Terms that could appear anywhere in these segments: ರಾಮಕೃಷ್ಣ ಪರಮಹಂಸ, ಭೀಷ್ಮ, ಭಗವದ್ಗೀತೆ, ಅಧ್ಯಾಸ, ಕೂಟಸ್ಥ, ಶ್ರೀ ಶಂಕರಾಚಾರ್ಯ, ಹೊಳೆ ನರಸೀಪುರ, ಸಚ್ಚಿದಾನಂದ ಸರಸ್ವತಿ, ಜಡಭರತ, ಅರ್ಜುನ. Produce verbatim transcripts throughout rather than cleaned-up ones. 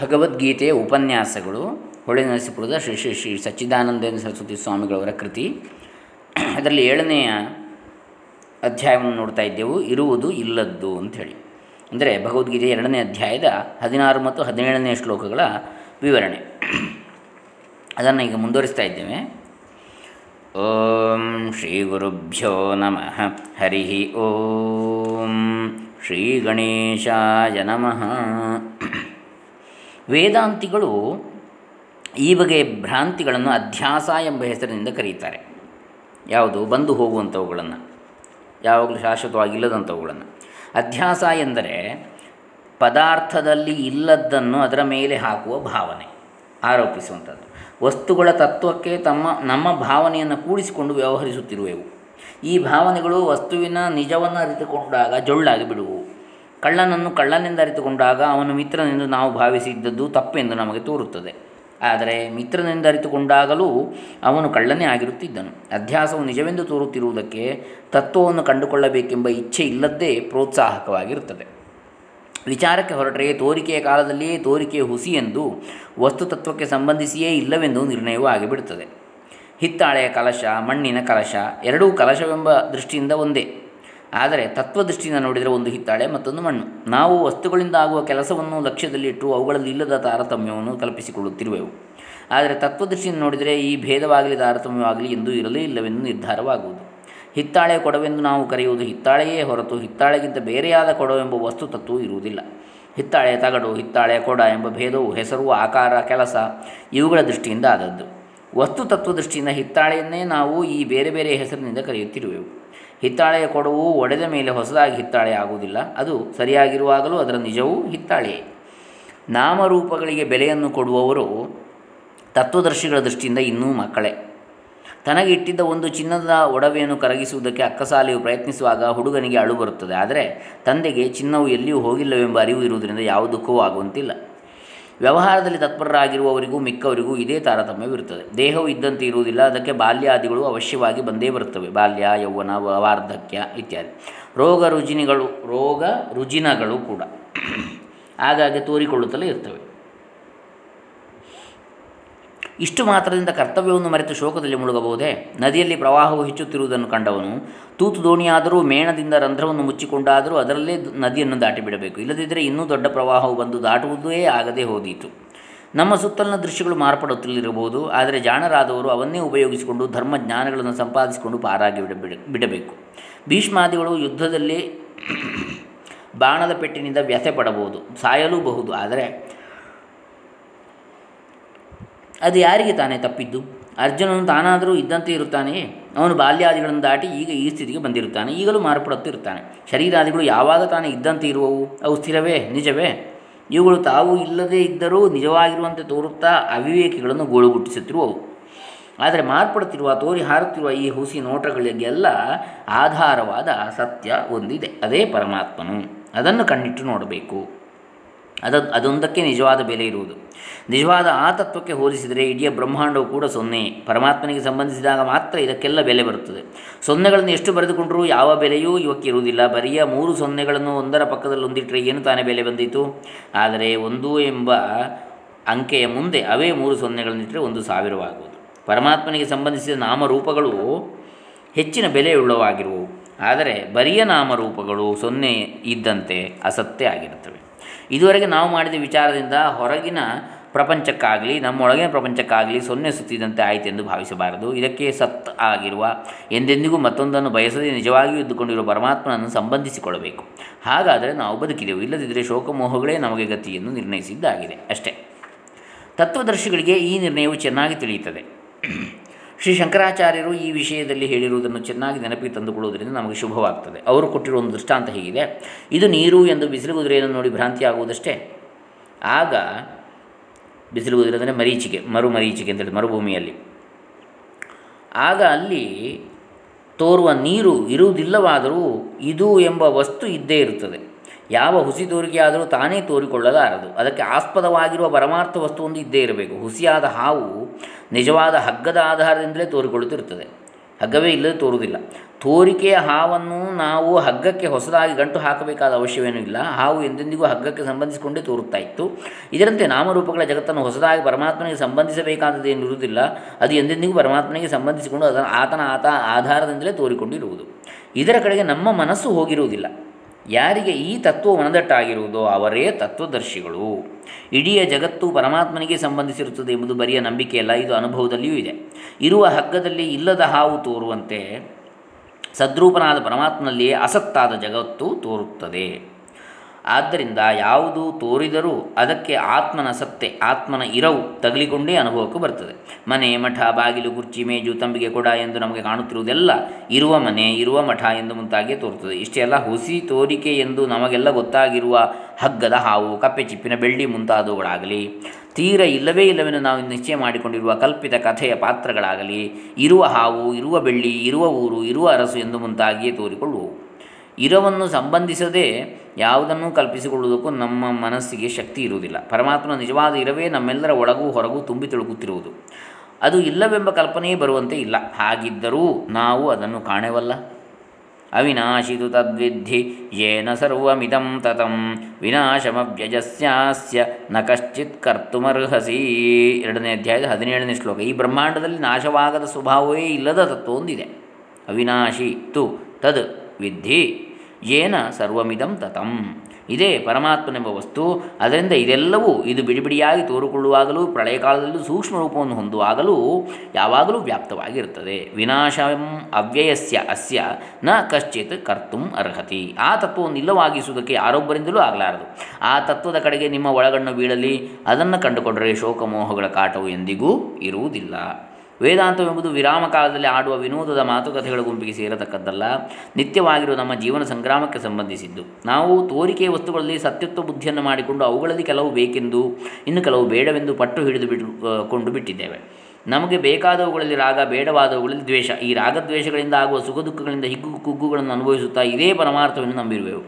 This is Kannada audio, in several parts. ಭಗವದ್ಗೀತೆಯ ಉಪನ್ಯಾಸಗಳು, ಹೊಳೆ ನರಸೀಪುರದ ಶ್ರೀ ಶ್ರೀ ಶ್ರೀ ಸಚ್ಚಿದಾನಂದ ಸರಸ್ವತಿ ಸ್ವಾಮಿಗಳವರ ಕೃತಿ. ಅದರಲ್ಲಿ ಏಳನೆಯ ಅಧ್ಯಾಯವನ್ನು ನೋಡ್ತಾ ಇದ್ದೆವು, ಇರುವುದು ಇಲ್ಲದ್ದು ಅಂಥೇಳಿ. ಅಂದರೆ ಭಗವದ್ಗೀತೆಯ ಎರಡನೇ ಅಧ್ಯಾಯದ ಹದಿನಾರು ಮತ್ತು ಹದಿನೇಳನೇ ಶ್ಲೋಕಗಳ ವಿವರಣೆ ಅದನ್ನು ಈಗ ಮುಂದುವರಿಸ್ತಾ ಇದ್ದೇವೆ. ಓಂ ಶ್ರೀ ಗುರುಭ್ಯೋ ನಮಃ. ಹರಿ ಓಂ ಶ್ರೀ ಗಣೇಶಾಯ ನಮಃ. ವೇದಾಂತಿಗಳು ಈ ಬಗೆಯ ಭ್ರಾಂತಿಗಳನ್ನು ಅಧ್ಯಾಸ ಎಂಬ ಹೆಸರಿನಿಂದ ಕರೆಯುತ್ತಾರೆ. ಯಾವುದು? ಬಂದು ಹೋಗುವಂಥವುಗಳನ್ನು, ಯಾವಾಗಲೂ ಶಾಶ್ವತವಾಗಿಲ್ಲದಂಥವುಗಳನ್ನು. ಅಧ್ಯಾಸ ಎಂದರೆ ಪದಾರ್ಥದಲ್ಲಿ ಇಲ್ಲದ್ದನ್ನು ಅದರ ಮೇಲೆ ಹಾಕುವ ಭಾವನೆ, ಆರೋಪಿಸುವಂಥದ್ದು. ವಸ್ತುಗಳ ತತ್ವಕ್ಕೆ ತಮ್ಮ ನಮ್ಮ ಭಾವನೆಯನ್ನು ಕೂಡಿಸಿಕೊಂಡು ವ್ಯವಹರಿಸುತ್ತಿರುವೆವು. ಈ ಭಾವನೆಗಳು ವಸ್ತುವಿನ ನಿಜವನ್ನು ಅರಿತುಕೊಂಡಾಗ ಜೊಳ್ಳಾಗಿ ಬಿಡುವು. ಕಳ್ಳನನ್ನು ಕಳ್ಳನೆಂದು ಅರಿತುಕೊಂಡಾಗ ಅವನು ಮಿತ್ರನೆಂದು ನಾವು ಭಾವಿಸಿದ್ದದ್ದು ತಪ್ಪೆಂದು ನಮಗೆ ತೋರುತ್ತದೆ. ಆದರೆ ಮಿತ್ರನೆಂದು ಅರಿತುಕೊಂಡಾಗಲೂ ಅವನು ಕಳ್ಳನೇ ಆಗಿರುತ್ತಿದ್ದನು. ಅಧ್ಯಾಸವು ನಿಜವೆಂದು ತೋರುತ್ತಿರುವುದಕ್ಕೆ ತತ್ವವನ್ನು ಕಂಡುಕೊಳ್ಳಬೇಕೆಂಬ ಇಚ್ಛೆ ಇಲ್ಲದ್ದೇ ಪ್ರೋತ್ಸಾಹಕವಾಗಿರುತ್ತದೆ. ವಿಚಾರಕ್ಕೆ ಹೊರಟರೆ ತೋರಿಕೆಯ ಕಾಲದಲ್ಲಿಯೇ ತೋರಿಕೆಯ ಹುಸಿಯೆಂದು, ವಸ್ತುತತ್ವಕ್ಕೆ ಸಂಬಂಧಿಸಿಯೇ ಇಲ್ಲವೆಂದು ನಿರ್ಣಯವೂ ಆಗಿಬಿಡುತ್ತದೆ. ಹಿತ್ತಾಳೆಯ ಕಲಶ, ಮಣ್ಣಿನ ಕಲಶ ಎರಡೂ ಕಲಶವೆಂಬ ದೃಷ್ಟಿಯಿಂದ ಒಂದೇ. ಆದರೆ ತತ್ವದೃಷ್ಟಿಯಿಂದ ನೋಡಿದರೆ ಒಂದು ಹಿತ್ತಾಳೆ, ಮತ್ತೊಂದು ಮಣ್ಣು. ನಾವು ವಸ್ತುಗಳಿಂದ ಆಗುವ ಕೆಲಸವನ್ನು ಲಕ್ಷ್ಯದಲ್ಲಿಟ್ಟು ಅವುಗಳಲ್ಲಿ ಇಲ್ಲದ ತಾರತಮ್ಯವನ್ನು ಕಲ್ಪಿಸಿಕೊಳ್ಳುತ್ತಿರುವೆವು. ಆದರೆ ತತ್ವದೃಷ್ಟಿಯಿಂದ ನೋಡಿದರೆ ಈ ಭೇದವಾಗಲಿ ತಾರತಮ್ಯವಾಗಲಿ ಎಂದೂ ಇರಲೇ ಇಲ್ಲವೆಂದು ನಿರ್ಧಾರವಾಗುವುದು. ಹಿತ್ತಾಳೆಯ ಕೊಡವೆಂದು ನಾವು ಕರೆಯುವುದು ಹಿತ್ತಾಳೆಯೇ ಹೊರತು ಹಿತ್ತಾಳೆಗಿಂತ ಬೇರೆಯಾದ ಕೊಡವೆಂಬ ವಸ್ತು ತತ್ವವು ಇರುವುದಿಲ್ಲ. ಹಿತ್ತಾಳೆಯ ತಗಡು, ಹಿತ್ತಾಳೆಯ ಕೊಡ ಎಂಬ ಭೇದವು ಹೆಸರು, ಆಕಾರ, ಕೆಲಸ ಇವುಗಳ ದೃಷ್ಟಿಯಿಂದ ಆದದ್ದು. ವಸ್ತು ತತ್ವದೃಷ್ಟಿಯಿಂದ ಹಿತ್ತಾಳೆಯನ್ನೇ ನಾವು ಈ ಬೇರೆ ಬೇರೆ ಹೆಸರಿನಿಂದ ಕರೆಯುತ್ತಿರುವೆವು. ಹಿತ್ತಾಳೆಯ ಕೊಡವು ಒಡೆದ ಮೇಲೆ ಹೊಸದಾಗಿ ಹಿತ್ತಾಳೆ ಆಗುವುದಿಲ್ಲ. ಅದು ಸರಿಯಾಗಿರುವಾಗಲೂ ಅದರ ನಿಜವೂ ಹಿತ್ತಾಳೆಯೇ. ನಾಮರೂಪಗಳಿಗೆ ಬೆಲೆಯನ್ನು ಕೊಡುವವರು ತತ್ವದರ್ಶಿಗಳ ದೃಷ್ಟಿಯಿಂದ ಇನ್ನೂ ಮಕ್ಕಳೇ. ತನಗೆ ಇಟ್ಟಿದ್ದ ಒಂದು ಚಿನ್ನದ ಒಡವೆಯನ್ನು ಕರಗಿಸುವುದಕ್ಕೆ ಅಕ್ಕಸಾಲಿಯು ಪ್ರಯತ್ನಿಸುವಾಗ ಹುಡುಗನಿಗೆ ಅಳು ಬರುತ್ತದೆ. ಆದರೆ ತಂದೆಗೆ ಚಿನ್ನವು ಎಲ್ಲಿಯೂ ಹೋಗಿಲ್ಲವೆಂಬ ಅರಿವು ಇರುವುದರಿಂದ ಯಾವ ದುಃಖವೂ ಆಗುವಂತಿಲ್ಲ. ವ್ಯವಹಾರದಲ್ಲಿ ತತ್ಪರರಾಗಿರುವವರಿಗೂ ಮಿಕ್ಕವರಿಗೂ ಇದೇ ತಾರತಮ್ಯವಿರುತ್ತದೆ. ದೇಹವು ಇದ್ದಂತೆ ಇರುವುದಿಲ್ಲ. ಅದಕ್ಕೆ ಬಾಲ್ಯಾದಿಗಳು ಅವಶ್ಯವಾಗಿ ಬಂದೇ ಬರುತ್ತವೆ. ಬಾಲ್ಯ, ಯೌವನ, ವಾರ್ಧಕ್ಯ ಇತ್ಯಾದಿ ರೋಗ ರುಜಿನಗಳು ರೋಗ ರುಜಿನಗಳು ಕೂಡ ಆಗಾಗ್ಗೆ ತೋರಿಕೊಳ್ಳುತ್ತಲೇ ಇರ್ತವೆ. ಇಷ್ಟು ಮಾತ್ರದಿಂದ ಕರ್ತವ್ಯವನ್ನು ಮರೆತು ಶೋಕದಲ್ಲಿ ಮುಳುಗಬಹುದೇ? ನದಿಯಲ್ಲಿ ಪ್ರವಾಹವು ಹೆಚ್ಚುತ್ತಿರುವುದನ್ನು ಕಂಡವನು ತೂತು ದೋಣಿಯಾದರೂ ಮೇಣದಿಂದ ರಂಧ್ರವನ್ನು ಮುಚ್ಚಿಕೊಂಡಾದರೂ ಅದರಲ್ಲೇ ನದಿಯನ್ನು ದಾಟಿಬಿಡಬೇಕು. ಇಲ್ಲದಿದ್ದರೆ ಇನ್ನೂ ದೊಡ್ಡ ಪ್ರವಾಹವು ಬಂದು ದಾಟುವುದೇ ಆಗದೆ ಹೋದೀತು. ನಮ್ಮ ಸುತ್ತಲಿನ ದೃಶ್ಯಗಳು ಮಾರ್ಪಡುತ್ತಲಿರಬಹುದು. ಆದರೆ ಜಾಣರಾದವರು ಅವನ್ನೇ ಉಪಯೋಗಿಸಿಕೊಂಡು ಧರ್ಮ ಜ್ಞಾನಗಳನ್ನು ಸಂಪಾದಿಸಿಕೊಂಡು ಪಾರಾಗಿ ಬಿಡಬೇಕು. ಭೀಷ್ಮಾದಿಗಳು ಯುದ್ಧದಲ್ಲಿ ಬಾಣದ ಪೆಟ್ಟಿನಿಂದ ವ್ಯಥೆ ಪಡಬಹುದು, ಸಾಯಲೂಬಹುದು. ಆದರೆ ಅದು ಯಾರಿಗೆ ತಾನೇ ತಪ್ಪಿದ್ದು? ಅರ್ಜುನನು ತಾನಾದರೂ ಇದ್ದಂತೆ ಇರುತ್ತಾನೆಯೇ? ಅವನು ಬಾಲ್ಯಾದಿಗಳನ್ನು ದಾಟಿ ಈಗ ಈ ಸ್ಥಿತಿಗೆ ಬಂದಿರುತ್ತಾನೆ. ಈಗಲೂ ಮಾರ್ಪಡುತ್ತಿರುತ್ತಾನೆ. ಶರೀರಾದಿಗಳು ಯಾವಾಗ ತಾನೇ ಇದ್ದಂತೆ ಇರುವವು? ಅವು ಸ್ಥಿರವೇ? ನಿಜವೇ? ಇವುಗಳು ತಾವು ಇಲ್ಲದೇ ಇದ್ದರೂ ನಿಜವಾಗಿರುವಂತೆ ತೋರುತ್ತಾ ಅವಿವೇಕಿಗಳನ್ನು ಗೋಳುಗುಟ್ಟಿಸುತ್ತಿರುವವು. ಆದರೆ ಮಾರ್ಪಡುತ್ತಿರುವ, ತೋರಿ ಹಾರುತ್ತಿರುವ ಈ ಹುಸಿ ನೋಟಗಳಿಗೆಲ್ಲ ಆಧಾರವಾದ ಸತ್ಯ ಒಂದಿದೆ. ಅದೇ ಪರಮಾತ್ಮನು. ಅದನ್ನು ಕಣ್ಣಿಟ್ಟು ನೋಡಬೇಕು. ಅದ ಅದೊಂದಕ್ಕೆ ನಿಜವಾದ ಬೆಲೆ ಇರುವುದು. ನಿಜವಾದ ಆ ತತ್ವಕ್ಕೆ ಹೋಲಿಸಿದರೆ ಇಡೀ ಬ್ರಹ್ಮಾಂಡವು ಕೂಡ ಸೊನ್ನೆ. ಪರಮಾತ್ಮನಿಗೆ ಸಂಬಂಧಿಸಿದಾಗ ಮಾತ್ರ ಇದಕ್ಕೆಲ್ಲ ಬೆಲೆ ಬರುತ್ತದೆ. ಸೊನ್ನೆಗಳನ್ನು ಎಷ್ಟು ಬರೆದುಕೊಂಡರೂ ಯಾವ ಬೆಲೆಯೂ ಇವಕ್ಕಿರುವುದಿಲ್ಲ. ಬರಿಯ ಮೂರು ಸೊನ್ನೆಗಳನ್ನು ಒಂದರ ಪಕ್ಕದಲ್ಲಿ ಒಂದಿಟ್ಟರೆ ಏನು ತಾನೇ ಬೆಲೆ ಬಂದಿತು? ಆದರೆ ಒಂದು ಎಂಬ ಅಂಕೆಯ ಮುಂದೆ ಅವೇ ಮೂರು ಸೊನ್ನೆಗಳನ್ನಿಟ್ಟರೆ ಒಂದು ಸಾವಿರವಾಗುವುದು. ಪರಮಾತ್ಮನಿಗೆ ಸಂಬಂಧಿಸಿದ ನಾಮರೂಪಗಳು ಹೆಚ್ಚಿನ ಬೆಲೆಯುಳ್ಳವಾಗಿರುವು. ಆದರೆ ಬರಿಯ ನಾಮರೂಪಗಳು ಸೊನ್ನೆ ಇದ್ದಂತೆ ಅಸತ್ಯ ಆಗಿರುತ್ತವೆ. ಇದುವರೆಗೆ ನಾವು ಮಾಡಿದ ವಿಚಾರದಿಂದ ಹೊರಗಿನ ಪ್ರಪಂಚಕ್ಕಾಗಲಿ ನಮ್ಮೊಳಗಿನ ಪ್ರಪಂಚಕ್ಕಾಗಲಿ ಸೊನ್ನೆ ಸುತ್ತಿದಂತೆ ಆಯಿತೆಂದು ಭಾವಿಸಬಾರದು. ಇದಕ್ಕೆ ಸತ್ ಆಗಿರುವ, ಎಂದೆಂದಿಗೂ ಮತ್ತೊಂದನ್ನು ಬಯಸದೆ ನಿಜವಾಗಿಯೂ ಇದ್ದುಕೊಂಡಿರುವ ಪರಮಾತ್ಮನನ್ನು ಸಂಬಂಧಿಸಿಕೊಳ್ಳಬೇಕು. ಹಾಗಾದರೆ ನಾವು ಬದುಕಿದೆವು. ಇಲ್ಲದಿದ್ದರೆ ಶೋಕಮೋಹಗಳೇ ನಮಗೆ ಗತಿಯನ್ನು ನಿರ್ಣಯಿಸಿದ್ದಾಗಿದೆ ಅಷ್ಟೇ. ತತ್ವದರ್ಶಿಗಳಿಗೆ ಈ ನಿರ್ಣಯವು ಚೆನ್ನಾಗಿ ತಿಳಿಯುತ್ತದೆ. ಶ್ರೀ ಶಂಕರಾಚಾರ್ಯರು ಈ ವಿಷಯದಲ್ಲಿ ಹೇಳಿರುವುದನ್ನು ಚೆನ್ನಾಗಿ ನೆನಪಿಗೆ ತಂದುಕೊಳ್ಳುವುದರಿಂದ ನಮಗೆ ಶುಭವಾಗ್ತದೆ. ಅವರು ಕೊಟ್ಟಿರುವ ಒಂದು ದೃಷ್ಟಾಂತ ಹೀಗಿದೆ. ಇದು ನೀರು ಎಂದು ಬಿಸಿಲುಗುದುರೆಯನ್ನು ನೋಡಿ ಭ್ರಾಂತಿಯಾಗುವುದಷ್ಟೇ. ಆಗ ಬಿಸಿಲುಗುದುರೆ ಅಂದರೆ ಮರೀಚಿಕೆ, ಮರು ಮರೀಚಿಕೆ ಅಂತೇಳಿ ಮರುಭೂಮಿಯಲ್ಲಿ. ಆಗ ಅಲ್ಲಿ ತೋರುವ ನೀರು ಇರುವುದಿಲ್ಲವಾದರೂ ಇದು ಎಂಬ ವಸ್ತು ಇದ್ದೇ ಇರುತ್ತದೆ. ಯಾವ ಹುಸಿ ತೋರಿಕೆಯಾದರೂ ತಾನೇ ತೋರಿಕೊಳ್ಳಲಾರದು. ಅದಕ್ಕೆ ಆಸ್ಪದವಾಗಿರುವ ಪರಮಾರ್ಥ ವಸ್ತುವೊಂದು ಇದ್ದೇ ಇರಬೇಕು. ಹುಸಿಯಾದ ಹಾವು ನಿಜವಾದ ಹಗ್ಗದ ಆಧಾರದಿಂದಲೇ ತೋರಿಕೊಳ್ಳುತ್ತಿರುತ್ತದೆ. ಹಗ್ಗವೇ ಇಲ್ಲದೆ ತೋರುವುದಿಲ್ಲ. ತೋರಿಕೆಯ ಹಾವನ್ನು ನಾವು ಹಗ್ಗಕ್ಕೆ ಹೊಸದಾಗಿ ಗಂಟು ಹಾಕಬೇಕಾದ ಅವಶ್ಯವೇನೂ ಇಲ್ಲ. ಹಾವು ಎಂದೆಂದಿಗೂ ಹಗ್ಗಕ್ಕೆ ಸಂಬಂಧಿಸಿಕೊಂಡೇ ತೋರುತ್ತಾ ಇತ್ತು. ಇದರಂತೆ ನಾಮರೂಪಗಳ ಜಗತ್ತನ್ನು ಹೊಸದಾಗಿ ಪರಮಾತ್ಮನಿಗೆ ಸಂಬಂಧಿಸಬೇಕಾದದ್ದೇನಿರುವುದಿಲ್ಲ. ಅದು ಎಂದೆಂದಿಗೂ ಪರಮಾತ್ಮನಿಗೆ ಸಂಬಂಧಿಸಿಕೊಂಡು ಅದನ್ನು ಆತನ ಆತ ಆಧಾರದಿಂದಲೇ ತೋರಿಕೊಂಡಿರುವುದು. ಇದರ ಕಡೆಗೆ ನಮ್ಮ ಮನಸ್ಸು ಹೋಗಿರುವುದಿಲ್ಲ. ಯಾರಿಗೆ ಈ ತತ್ವ ಮನದಟ್ಟಾಗಿರುವುದೋ ಅವರೇ ತತ್ವದರ್ಶಿಗಳು. ಇಡೀ ಜಗತ್ತು ಪರಮಾತ್ಮನಿಗೆ ಸಂಬಂಧಿಸಿರುತ್ತದೆ ಎಂಬುದು ಬರಿಯ ನಂಬಿಕೆಯಲ್ಲ, ಇದು ಅನುಭವದಲ್ಲಿಯೂ ಇದೆ. ಇರುವ ಹಗ್ಗದಲ್ಲಿ ಇಲ್ಲದ ಹಾವು ತೋರುವಂತೆ ಸದ್ರೂಪನಾದ ಪರಮಾತ್ಮನಲ್ಲಿಯೇ ಅಸಕ್ತಾದ ಜಗತ್ತು ತೋರುತ್ತದೆ. ಆದ್ದರಿಂದ ಯಾವುದು ತೋರಿದರೂ ಅದಕ್ಕೆ ಆತ್ಮನ ಸತ್ತೆ, ಆತ್ಮನ ಇರವು ತಗಲಿಕೊಂಡೇ ಅನುಭವಕ್ಕೂ ಬರ್ತದೆ. ಮನೆ, ಮಠ, ಬಾಗಿಲು, ಕುರ್ಚಿ, ಮೇಜು, ತಂಬಿಗೆ, ಕೊಡ ಎಂದು ನಮಗೆ ಕಾಣುತ್ತಿರುವುದೆಲ್ಲ ಇರುವ ಮನೆ, ಇರುವ ಮಠ ಎಂದು ಮುಂತಾಗಿಯೇ ತೋರುತ್ತದೆ. ಇಷ್ಟೇ ಅಲ್ಲ, ಹುಸಿ ತೋರಿಕೆ ಎಂದು ನಮಗೆಲ್ಲ ಗೊತ್ತಾಗಿರುವ ಹಗ್ಗದ ಹಾವು, ಕಪ್ಪೆ ಚಿಪ್ಪಿನ ಬೆಳ್ಳಿ ಮುಂತಾದವುಗಳಾಗಲಿ, ತೀರ ಇಲ್ಲವೇ ಇಲ್ಲವೆಂದು ನಾವು ನಿಶ್ಚಯ ಮಾಡಿಕೊಂಡಿರುವ ಕಲ್ಪಿತ ಕಥೆಯ ಪಾತ್ರಗಳಾಗಲಿ, ಇರುವ ಹಾವು, ಇರುವ ಬೆಳ್ಳಿ, ಇರುವ ಊರು, ಇರುವ ಅರಸು ಎಂದು ಮುಂತಾಗಿಯೇ ತೋರಿಕೊಳ್ಳುವು. ಇರವನ್ನು ಸಂಬಂಧಿಸದೆ ಯಾವುದನ್ನೂ ಕಲ್ಪಿಸಿಕೊಳ್ಳುವುದಕ್ಕೂ ನಮ್ಮ ಮನಸ್ಸಿಗೆ ಶಕ್ತಿ ಇರುವುದಿಲ್ಲ. ಪರಮಾತ್ಮನ ನಿಜವಾದ ಇರವೇ ನಮ್ಮೆಲ್ಲರ ಒಳಗೂ ಹೊರಗೂ ತುಂಬಿ ತುಳುಕುತ್ತಿರುವುದು. ಅದು ಇಲ್ಲವೆಂಬ ಕಲ್ಪನೆಯೇ ಬರುವಂತೆ ಇಲ್ಲ. ಹಾಗಿದ್ದರೂ ನಾವು ಅದನ್ನು ಕಾಣೆವಲ್ಲ. ಅವಿನಾಶಿತು ತದ್ವಿದ್ಧಿ ಯೇನ ಸರ್ವಮಿದಂ ತತಂ ವಿನಾಶಮವ್ಯಜಸ್ಯಾಸ್ಯ ನ ಕಶ್ಚಿತ್ ಕರ್ತುಮರ್ಹಸಿ. ಎರಡನೇ ಅಧ್ಯಾಯದ ಹದಿನೇಳನೇ ಶ್ಲೋಕ. ಈ ಬ್ರಹ್ಮಾಂಡದಲ್ಲಿ ನಾಶವಾಗದ ಸ್ವಭಾವವೇ ಇಲ್ಲದ ತತ್ವವೊಂದಿದೆ. ಅವಿನಾಶಿ ತು ತದ್ ವಿದ್ಧಿ ಯೇನ ಸರ್ವಮಿದಂ ತತಂ. ಇದೇ ಪರಮಾತ್ಮನೆಂಬ ವಸ್ತು. ಅದರಿಂದ ಇದೆಲ್ಲವೂ ಇದು ಬಿಡಿಬಿಡಿಯಾಗಿ ತೋರಿಕೊಳ್ಳುವಾಗಲೂ, ಪ್ರಳಯಕಾಲದಲ್ಲೂ, ಸೂಕ್ಷ್ಮ ರೂಪವನ್ನು ಹೊಂದುವಾಗಲೂ ಯಾವಾಗಲೂ ವ್ಯಾಪ್ತವಾಗಿರುತ್ತದೆ. ವಿನಾಶಂ ಅವ್ಯಯಸ್ಯ ಅಸ್ಯ ನ ಕಶ್ಚಿತ್ ಕರ್ತುಂ ಅರ್ಹತಿ. ಆ ತತ್ವವನ್ನು ಇಲ್ಲವಾಗಿಸುವುದಕ್ಕೆ ಯಾರೊಬ್ಬರಿಂದಲೂ ಆಗಲಾರದು. ಆ ತತ್ವದ ಕಡೆಗೆ ನಿಮ್ಮ ಒಳಗಣ್ಣು ಬೀಳಲಿ, ಅದನ್ನು ಕಂಡುಕೊಂಡರೆ ಶೋಕಮೋಹಗಳ ಕಾಟವು ಎಂದಿಗೂ ಇರುವುದಿಲ್ಲ. ವೇದಾಂತವೆಂಬುದು ವಿರಾಮ ಕಾಲದಲ್ಲಿ ಆಡುವ ವಿನೋದದ ಮಾತುಕತೆಗಳ ಗುಂಪಿಗೆ ಸೇರತಕ್ಕದ್ದಲ್ಲ. ನಿತ್ಯವಾಗಿರುವ ನಮ್ಮ ಜೀವನ ಸಂಗ್ರಾಮಕ್ಕೆ ಸಂಬಂಧಿಸಿದ್ದು. ನಾವು ತೋರಿಕೆಯ ವಸ್ತುಗಳಲ್ಲಿ ಸತ್ಯತ್ವ ಬುದ್ಧಿಯನ್ನು ಮಾಡಿಕೊಂಡು ಅವುಗಳಲ್ಲಿ ಕೆಲವು ಬೇಕೆಂದು, ಇನ್ನು ಕೆಲವು ಬೇಡವೆಂದು ಪಟ್ಟು ಹಿಡಿದು ಬಿಟ್ಟುಕೊಂಡು ಬಿಟ್ಟಿದ್ದೇವೆ. ನಮಗೆ ಬೇಕಾದವುಗಳಲ್ಲಿ ರಾಗ, ಬೇಡವಾದವುಗಳಲ್ಲಿ ದ್ವೇಷ. ಈ ರಾಗದ್ವೇಷಗಳಿಂದ ಆಗುವ ಸುಖ ದುಃಖಗಳಿಂದ ಹಿಗ್ಗು ಕುಗ್ಗುಗಳನ್ನು ಅನುಭವಿಸುತ್ತಾ ಇದೇ ಪರಮಾರ್ಥವನ್ನು ನಂಬಿರುವೆವು.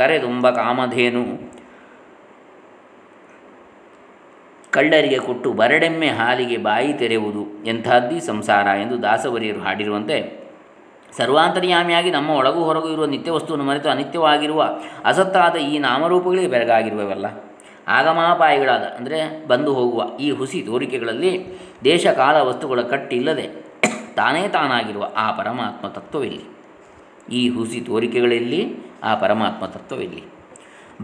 ಕರೆದುಂಬ ಕಾಮಧೇನು ಕಳ್ಳರಿಗೆ ಕೊಟ್ಟು ಬರಡೆಮ್ಮೆ ಹಾಲಿಗೆ ಬಾಯಿ ತೆರೆಯುವುದು ಎಂಥದ್ದು ಸಂಸಾರ ಎಂದು ದಾಸವರಿಯರು ಹಾಡಿರುವಂತೆ, ಸರ್ವಾಂತರ್ಯಾಮಿಯಾಗಿ ನಮ್ಮ ಒಳಗೂ ಹೊರಗೂ ಇರುವ ನಿತ್ಯ ವಸ್ತುವನ್ನು ಮರೆತು ಅನಿತ್ಯವಾಗಿರುವ ಅಸತ್ತಾದ ಈ ನಾಮರೂಪಗಳಿಗೆ ಬೆರಗಾಗಿರುವವಲ್ಲ. ಆಗಮಾಪಾಯಗಳಾದ ಅಂದರೆ ಬಂದು ಹೋಗುವ ಈ ಹುಸಿ ತೋರಿಕೆಗಳಲ್ಲಿ ದೇಶ ಕಾಲ ವಸ್ತುಗಳ ಕಟ್ಟಿಲ್ಲದೆ ತಾನೇ ತಾನಾಗಿರುವ ಆ ಪರಮಾತ್ಮ ತತ್ವವಿಲ್ಲಿ. ಈ ಹುಸಿ ತೋರಿಕೆಗಳಲ್ಲಿ ಆ ಪರಮಾತ್ಮ ತತ್ವವಿಲ್ಲಿ.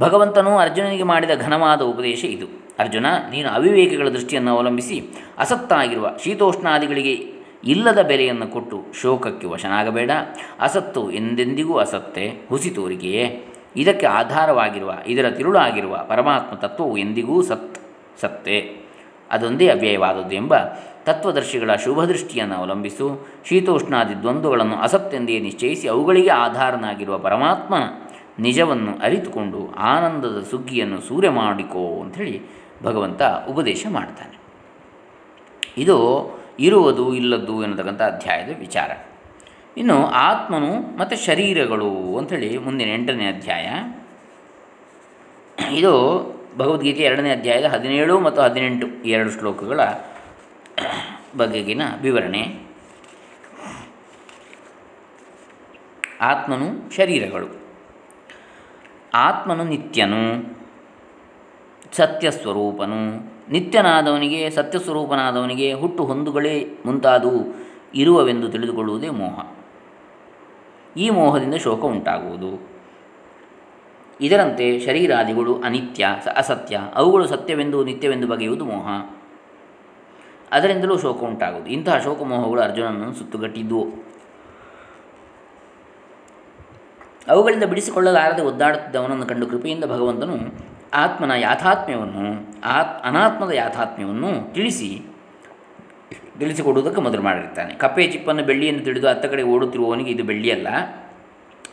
ಭಗವಂತನು ಅರ್ಜುನನಿಗೆ ಮಾಡಿದ ಘನವಾದ ಉಪದೇಶ ಇದು. ಅರ್ಜುನ, ನೀನು ಅವಿವೇಕಿಗಳ ದೃಷ್ಟಿಯನ್ನು ಅವಲಂಬಿಸಿ ಅಸತ್ತಾಗಿರುವ ಶೀತೋಷ್ಣಾದಿಗಳಿಗೆ ಇಲ್ಲದ ಬೆಲೆಯನ್ನು ಕೊಟ್ಟು ಶೋಕಕ್ಕೆ ವಶನಾಗಬೇಡ. ಅಸತ್ತು ಎಂದೆಂದಿಗೂ ಅಸತ್ತೆ, ಹುಸಿ ತೋರಿಕೆಯೇ. ಇದಕ್ಕೆ ಆಧಾರವಾಗಿರುವ, ಇದರ ತಿರುಳಾಗಿರುವ ಪರಮಾತ್ಮ ತತ್ವವು ಎಂದಿಗೂ ಸತ್ ಸತ್ತೆ, ಅದೊಂದೇ ಅವ್ಯಯವಾದದ್ದು ಎಂಬ ತತ್ವದರ್ಶಿಗಳ ಶುಭದೃಷ್ಟಿಯನ್ನು ಅವಲಂಬಿಸು. ಶೀತೋಷ್ಣಾದಿ ದ್ವಂದ್ವಗಳನ್ನು ಅಸತ್ತೆಂದೇ ನಿಶ್ಚಯಿಸಿ ಅವುಗಳಿಗೆ ಆಧಾರನಾಗಿರುವ ಪರಮಾತ್ಮನ ನಿಜವನ್ನು ಅರಿತುಕೊಂಡು ಆನಂದದ ಸುಗ್ಗಿಯನ್ನು ಸೂರೆ ಮಾಡಿಕೋ ಅಂಥೇಳಿ ಭಗವಂತ ಉಪದೇಶ ಮಾಡ್ತಾನೆ. ಇದು ಇರುವುದು ಇಲ್ಲದ್ದು ಎನ್ನತಕ್ಕಂಥ ಅಧ್ಯಾಯದ ವಿಚಾರ. ಇನ್ನು ಆತ್ಮನು ಮತ್ತು ಶರೀರಗಳು ಅಂಥೇಳಿ ಮುಂದಿನ ಎಂಟನೇ ಅಧ್ಯಾಯ. ಇದು ಭಗವದ್ಗೀತೆ ಎರಡನೇ ಅಧ್ಯಾಯದ ಹದಿನೇಳು ಮತ್ತು ಹದಿನೆಂಟು ಎರಡು ಶ್ಲೋಕಗಳ ಬಗೆಗಿನ ವಿವರಣೆ. ಆತ್ಮನು, ಶರೀರಗಳು. ಆತ್ಮನು ನಿತ್ಯನು, ಸತ್ಯಸ್ವರೂಪನು. ನಿತ್ಯನಾದವನಿಗೆ, ಸತ್ಯಸ್ವರೂಪನಾದವನಿಗೆ ಹುಟ್ಟು ಹೊಂದುಗಳೇ ಮುಂತಾದವು ಇರುವವೆಂದು ತಿಳಿದುಕೊಳ್ಳುವುದೇ ಮೋಹ. ಈ ಮೋಹದಿಂದ ಶೋಕ ಉಂಟಾಗುವುದು. ಇದರಂತೆ ಶರೀರಾದಿಗಳು ಅನಿತ್ಯ, ಅಸತ್ಯ. ಅವುಗಳು ಸತ್ಯವೆಂದು ನಿತ್ಯವೆಂದು ಬಗೆಯುವುದು ಮೋಹ. ಅದರಿಂದಲೂ ಶೋಕ ಉಂಟಾಗುವುದು. ಇಂತಹ ಶೋಕ ಮೋಹಗಳು ಅರ್ಜುನನನ್ನು ಸುತ್ತುಗಟ್ಟಿದ್ದುವು. ಅವುಗಳಿಂದ ಬಿಡಿಸಿಕೊಳ್ಳಲಾರದೆ ಒದ್ದಾಡುತ್ತಿದ್ದವನನ್ನು ಕಂಡು ಕೃಪೆಯಿಂದ ಭಗವಂತನು ಆತ್ಮನ ಯಾಥಾತ್ಮ್ಯವನ್ನು, ಆತ್ ಅನಾತ್ಮದ ಯಾಥಾತ್ಮ್ಯವನ್ನು ತಿಳಿಸಿ ತಿಳಿಸಿಕೊಡುವುದಕ್ಕೆ ಮೊದಲು ಮಾಡಿರ್ತಾನೆ. ಕಪ್ಪೆ ಚಿಪ್ಪನ್ನು ಬೆಳ್ಳಿಯನ್ನು ತಿಳಿದು ಅತ್ತ ಕಡೆ ಓಡುತ್ತಿರುವವನಿಗೆ ಇದು ಬೆಳ್ಳಿಯಲ್ಲ,